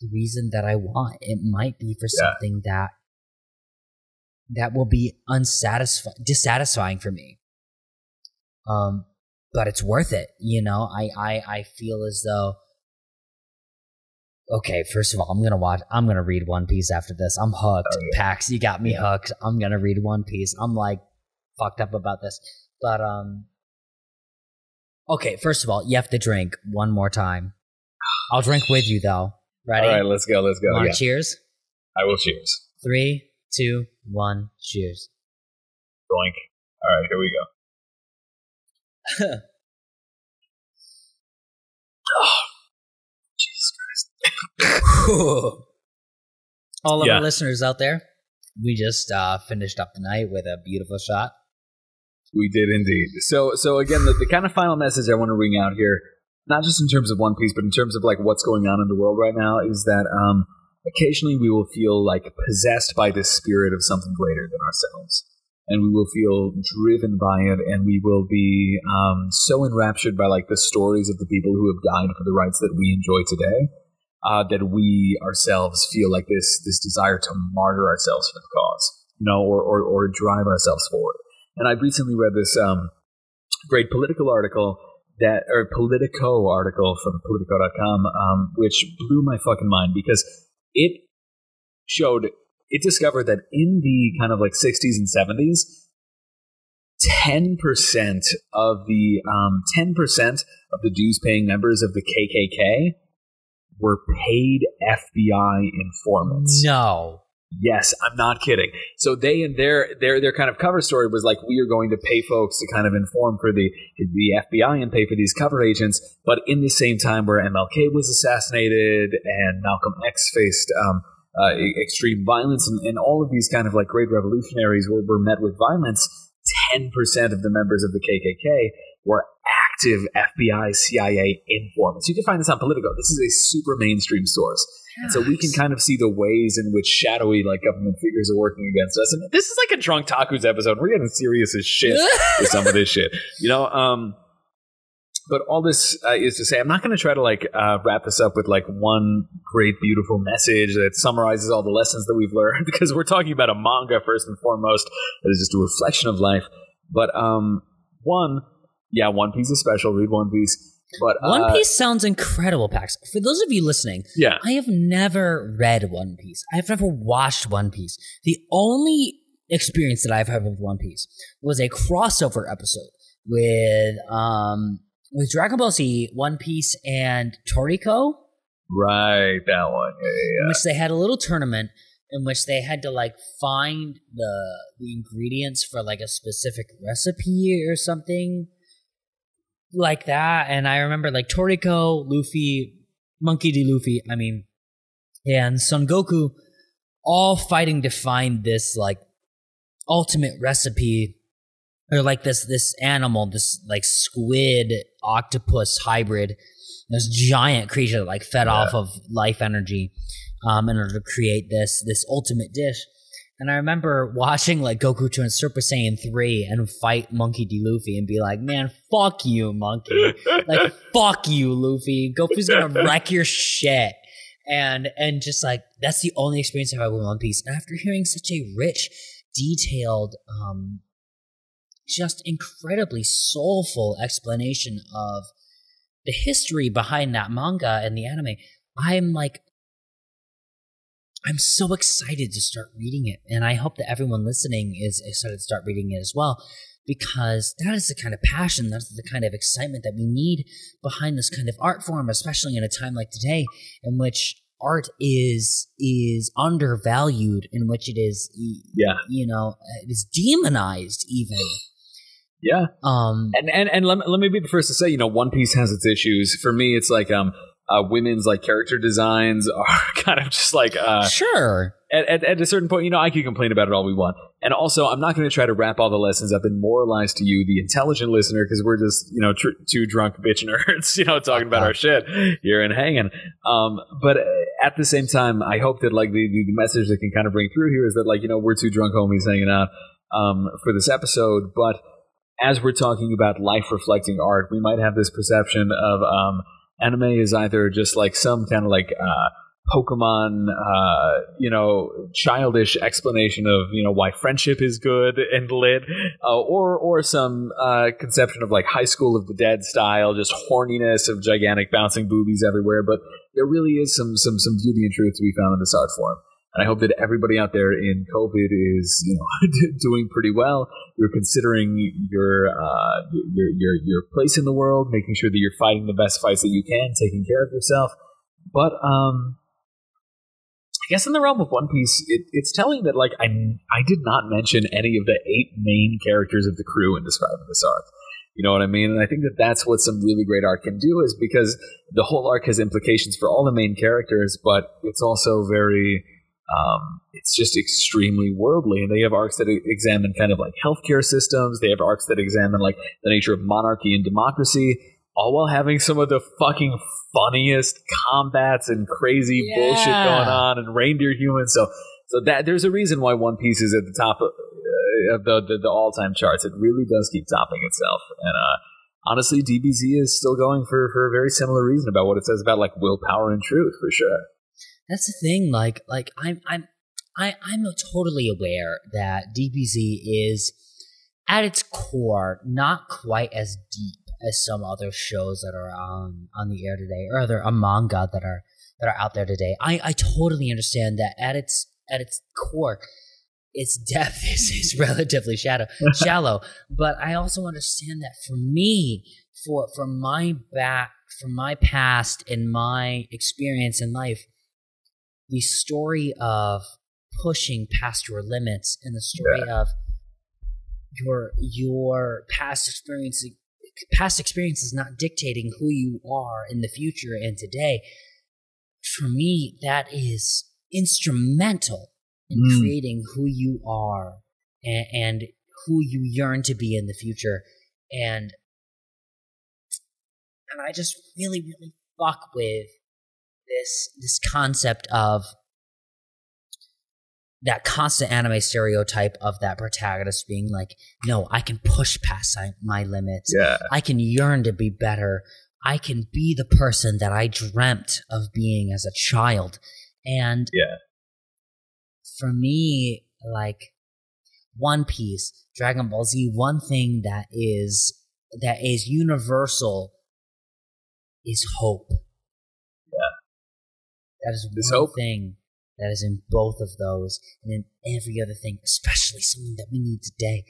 the reason that I want. It might be for something that will be dissatisfying for me. But it's worth it, you know? I feel as though, okay, first of all, I'm going to read One Piece after this. I'm hooked. Oh, yeah. Pax, you got me hooked. I'm going to read One Piece. I'm like fucked up about this. But, okay, first of all, you have to drink one more time. I'll drink with you, though. Ready? All right, let's go. Want to cheers? I will cheers. 3, 2, 1, cheers. Boink. All right, here we go. Oh, Jesus Christ. All of our listeners out there, we just finished up the night with a beautiful shot. We did indeed. So again, the kind of final message I want to ring out here, not just in terms of One Piece, but in terms of like what's going on in the world right now, is that occasionally we will feel like possessed by this spirit of something greater than ourselves, and we will feel driven by it, and we will be so enraptured by like the stories of the people who have died for the rights that we enjoy today, that we ourselves feel like this desire to martyr ourselves for the cause, or drive ourselves forward. And I recently read this great Politico article from Politico.com, which blew my fucking mind, because it discovered that in the kind of like 60s and 70s, 10% of the dues-paying members of the KKK were paid FBI informants. No. Yes, I'm not kidding. So they and their kind of cover story was like, we are going to pay folks to kind of inform for the FBI and pay for these cover agents. But in the same time where MLK was assassinated and Malcolm X faced extreme violence and all of these kind of like great revolutionaries were met with violence, 10% of the members of the KKK were active FBI, CIA informants. You can find this on Politico. This is a super mainstream source. And so we can kind of see the ways in which shadowy like government figures are working against us. And this is like a Drunk Takus episode. We're getting serious as shit with some of this shit, you know? But all this is to say, I'm not going to try to like wrap this up with like one great, beautiful message that summarizes all the lessons that we've learned, because we're talking about a manga first and foremost. It is just a reflection of life. But One Piece is special. Read One Piece. But, One Piece sounds incredible, Pax. For those of you listening, I have never read One Piece. I have never watched One Piece. The only experience that I've had with One Piece was a crossover episode with Dragon Ball Z, One Piece, and Toriko. Right, that one. Yeah. In which they had a little tournament in which they had to like find the ingredients for like a specific recipe or something like that. And I remember like Toriko, Luffy, Monkey D. Luffy, I mean, and Son Goku all fighting to find this like ultimate recipe or like this animal, this like squid octopus hybrid, this giant creature that like fed off of life energy in order to create this ultimate dish. And I remember watching like Goku turn Super Saiyan 3 and fight Monkey D. Luffy and be like, man, fuck you, Monkey. Like, fuck you, Luffy. Goku's gonna wreck your shit. And just like, that's the only experience I've had with One Piece. And after hearing such a rich, detailed, just incredibly soulful explanation of the history behind that manga and the anime, I'm so excited to start reading it. And I hope that everyone listening is excited to start reading it as well, because that is the kind of passion, that's the kind of excitement that we need behind this kind of art form, especially in a time like today in which art is undervalued, in which it is, you know, it is demonized even. Yeah. And let me be the first to say, you know, One Piece has its issues. For me, it's like, women's like character designs are kind of just like sure. At a certain point, you know, I can complain about it all we want. And also, I'm not going to try to wrap all the lessons up and moralize to you, the intelligent listener, because we're just, you know, two drunk bitch nerds, you know, talking about our shit here and hanging. But at the same time, I hope that like the message that can kind of ring through here is that, like, you know, we're two drunk homies hanging out for this episode. But as we're talking about life reflecting art, we might have this perception of anime is either just like some kind of like Pokemon, you know, childish explanation of, you know, why friendship is good and lit, or some conception of like High School of the Dead style, just horniness of gigantic bouncing boobies everywhere. But there really is some beauty and truth to be found in this art form. And I hope that everybody out there in COVID is, you know, doing pretty well. You're considering your place in the world, making sure that you're fighting the best fights that you can, taking care of yourself. But I guess in the realm of One Piece, it's telling that like I did not mention any of the 8 main characters of the crew in describing this arc. You know what I mean? And I think that that's what some really great art can do, is because the whole arc has implications for all the main characters, but it's also very... it's just extremely worldly, and they have arcs that examine kind of like healthcare systems. They have arcs that examine like the nature of monarchy and democracy, all while having some of the fucking funniest combats and crazy bullshit going on and reindeer humans. So that there's a reason why One Piece is at the top of the all-time charts. It really does keep topping itself, and honestly, DBZ is still going for a very similar reason about what it says about like willpower and truth, for sure. That's the thing, like I'm totally aware that DBZ is at its core not quite as deep as some other shows that are on the air today, or other manga that are out there today. I totally understand that at its core, its depth is relatively shallow. But I also understand that for me, from my past and my experience in life, the story of pushing past your limits and the story of your past experiences not dictating who you are in the future and today, for me, that is instrumental in creating who you are and who you yearn to be in the future. And I just really, really fuck with this concept of that constant anime stereotype of that protagonist being like, no, I can push past my limits. Yeah. I can yearn to be better. I can be the person that I dreamt of being as a child. And for me, like One Piece, Dragon Ball Z, one thing that is universal is hope. That is one thing that is in both of those and in every other thing, especially something that we need today.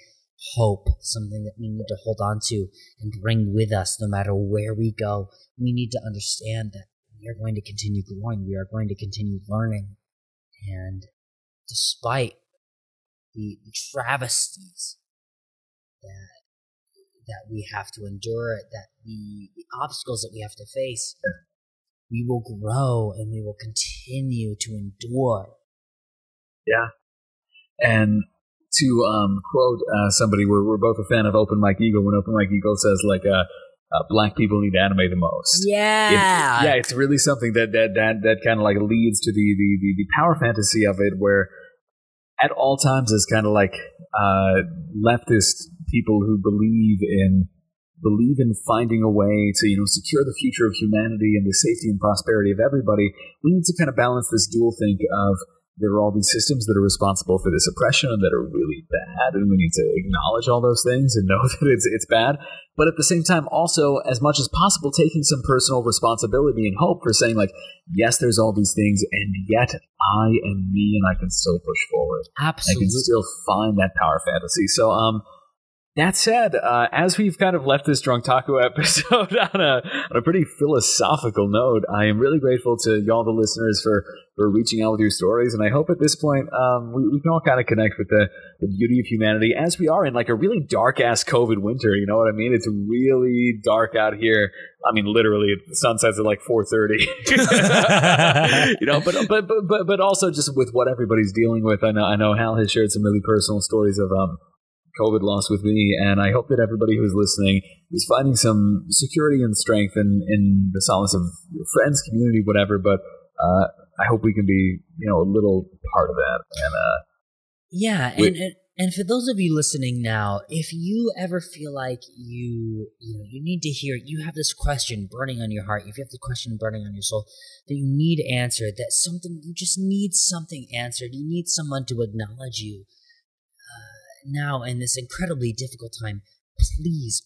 Hope, something that we need to hold on to and bring with us no matter where we go. We need to understand that we are going to continue growing. We are going to continue learning. And despite the travesties that we have to endure, that the obstacles that we have to face, we will grow and we will continue to endure. Yeah. And to quote somebody, we're both a fan of Open Mike Eagle, when Open Mike Eagle says, like, black people need anime the most. Yeah. It's really something that kind of like leads to the power fantasy of it, where at all times it's kind of like leftist people who believe in finding a way to, you know, secure the future of humanity and the safety and prosperity of everybody. We need to kind of balance this dual think of there are all these systems that are responsible for this oppression and that are really bad, and we need to acknowledge all those things and know that it's bad. But at the same time, also, as much as possible, taking some personal responsibility and hope for saying, like, yes, there's all these things, and yet I am me, and I can still push forward. Absolutely. I can still find that power fantasy. So, that said, as we've kind of left this Drunk Taku episode on a pretty philosophical note, I am really grateful to y'all, the listeners, for reaching out with your stories. And I hope at this point we can all kind of connect with the beauty of humanity, as we are in like a really dark-ass COVID winter. You know what I mean? It's really dark out here. I mean, literally, the sun sets at like 4:30. You know, but also just with what everybody's dealing with. I know Hal has shared some really personal stories of COVID loss with me, and I hope that everybody who's listening is finding some security and strength in the solace of your friends, community, whatever, but I hope we can be, you know, a little part of that. And and for those of you listening now, if you ever feel like you need to hear, you have this question burning on your heart, if you have the question burning on your soul that you need answered, that something, you just need something answered, you need someone to acknowledge you now in this incredibly difficult time, please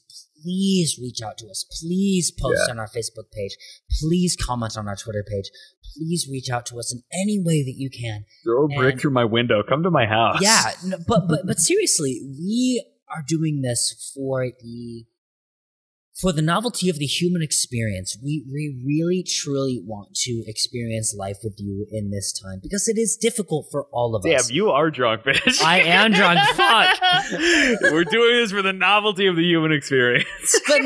reach out to us. Please post on our Facebook page. Please comment on our Twitter page. Please reach out to us in any way that you can. Throw a brick through my window. Come to my house. Yeah, no, but seriously, we are doing this for the novelty of the human experience. We really truly want to experience life with you in this time, because it is difficult for all of us. Damn, you are drunk, bitch. I am drunk. Fuck. We're doing this for the novelty of the human experience. But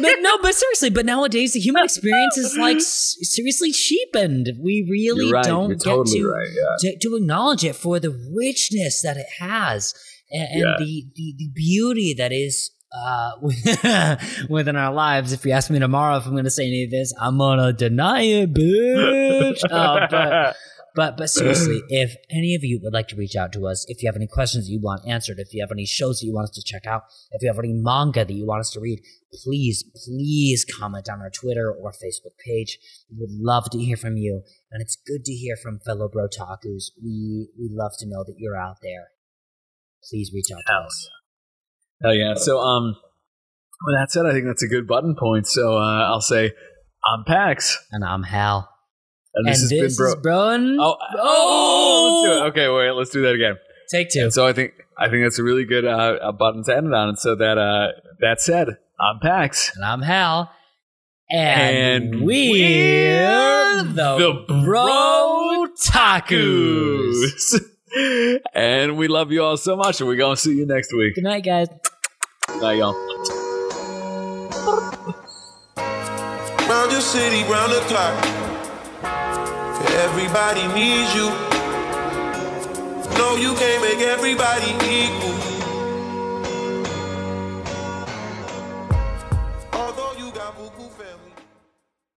seriously, but nowadays the human experience is like seriously cheapened. We really don't get to acknowledge it for the richness that it has and the beauty that is within our lives. If you ask me tomorrow if I'm going to say any of this, I'm going to deny it, bitch. But seriously, if any of you would like to reach out to us, if you have any questions that you want answered, if you have any shows that you want us to check out, if you have any manga that you want us to read, please comment on our Twitter or Facebook page. We would love to hear from you, and it's good to hear from fellow Brotakus. We love to know that you're out there. Please reach out to us. Oh yeah. So with that said, I think that's a good button point. So I'll say, I'm Pax. And I'm Hal. And this has been Bro. Oh! Let's do it. Okay, wait, let's do that again. Take two. And so I think that's a really good button to end it on. And so that said, I'm Pax. And I'm Hal. And we're the Brotakus. And we love you all so much, and we're going to see you next week. Good night, guys. Good night, y'all. Round your city, round the clock. Everybody needs you. No, you can't make everybody equal.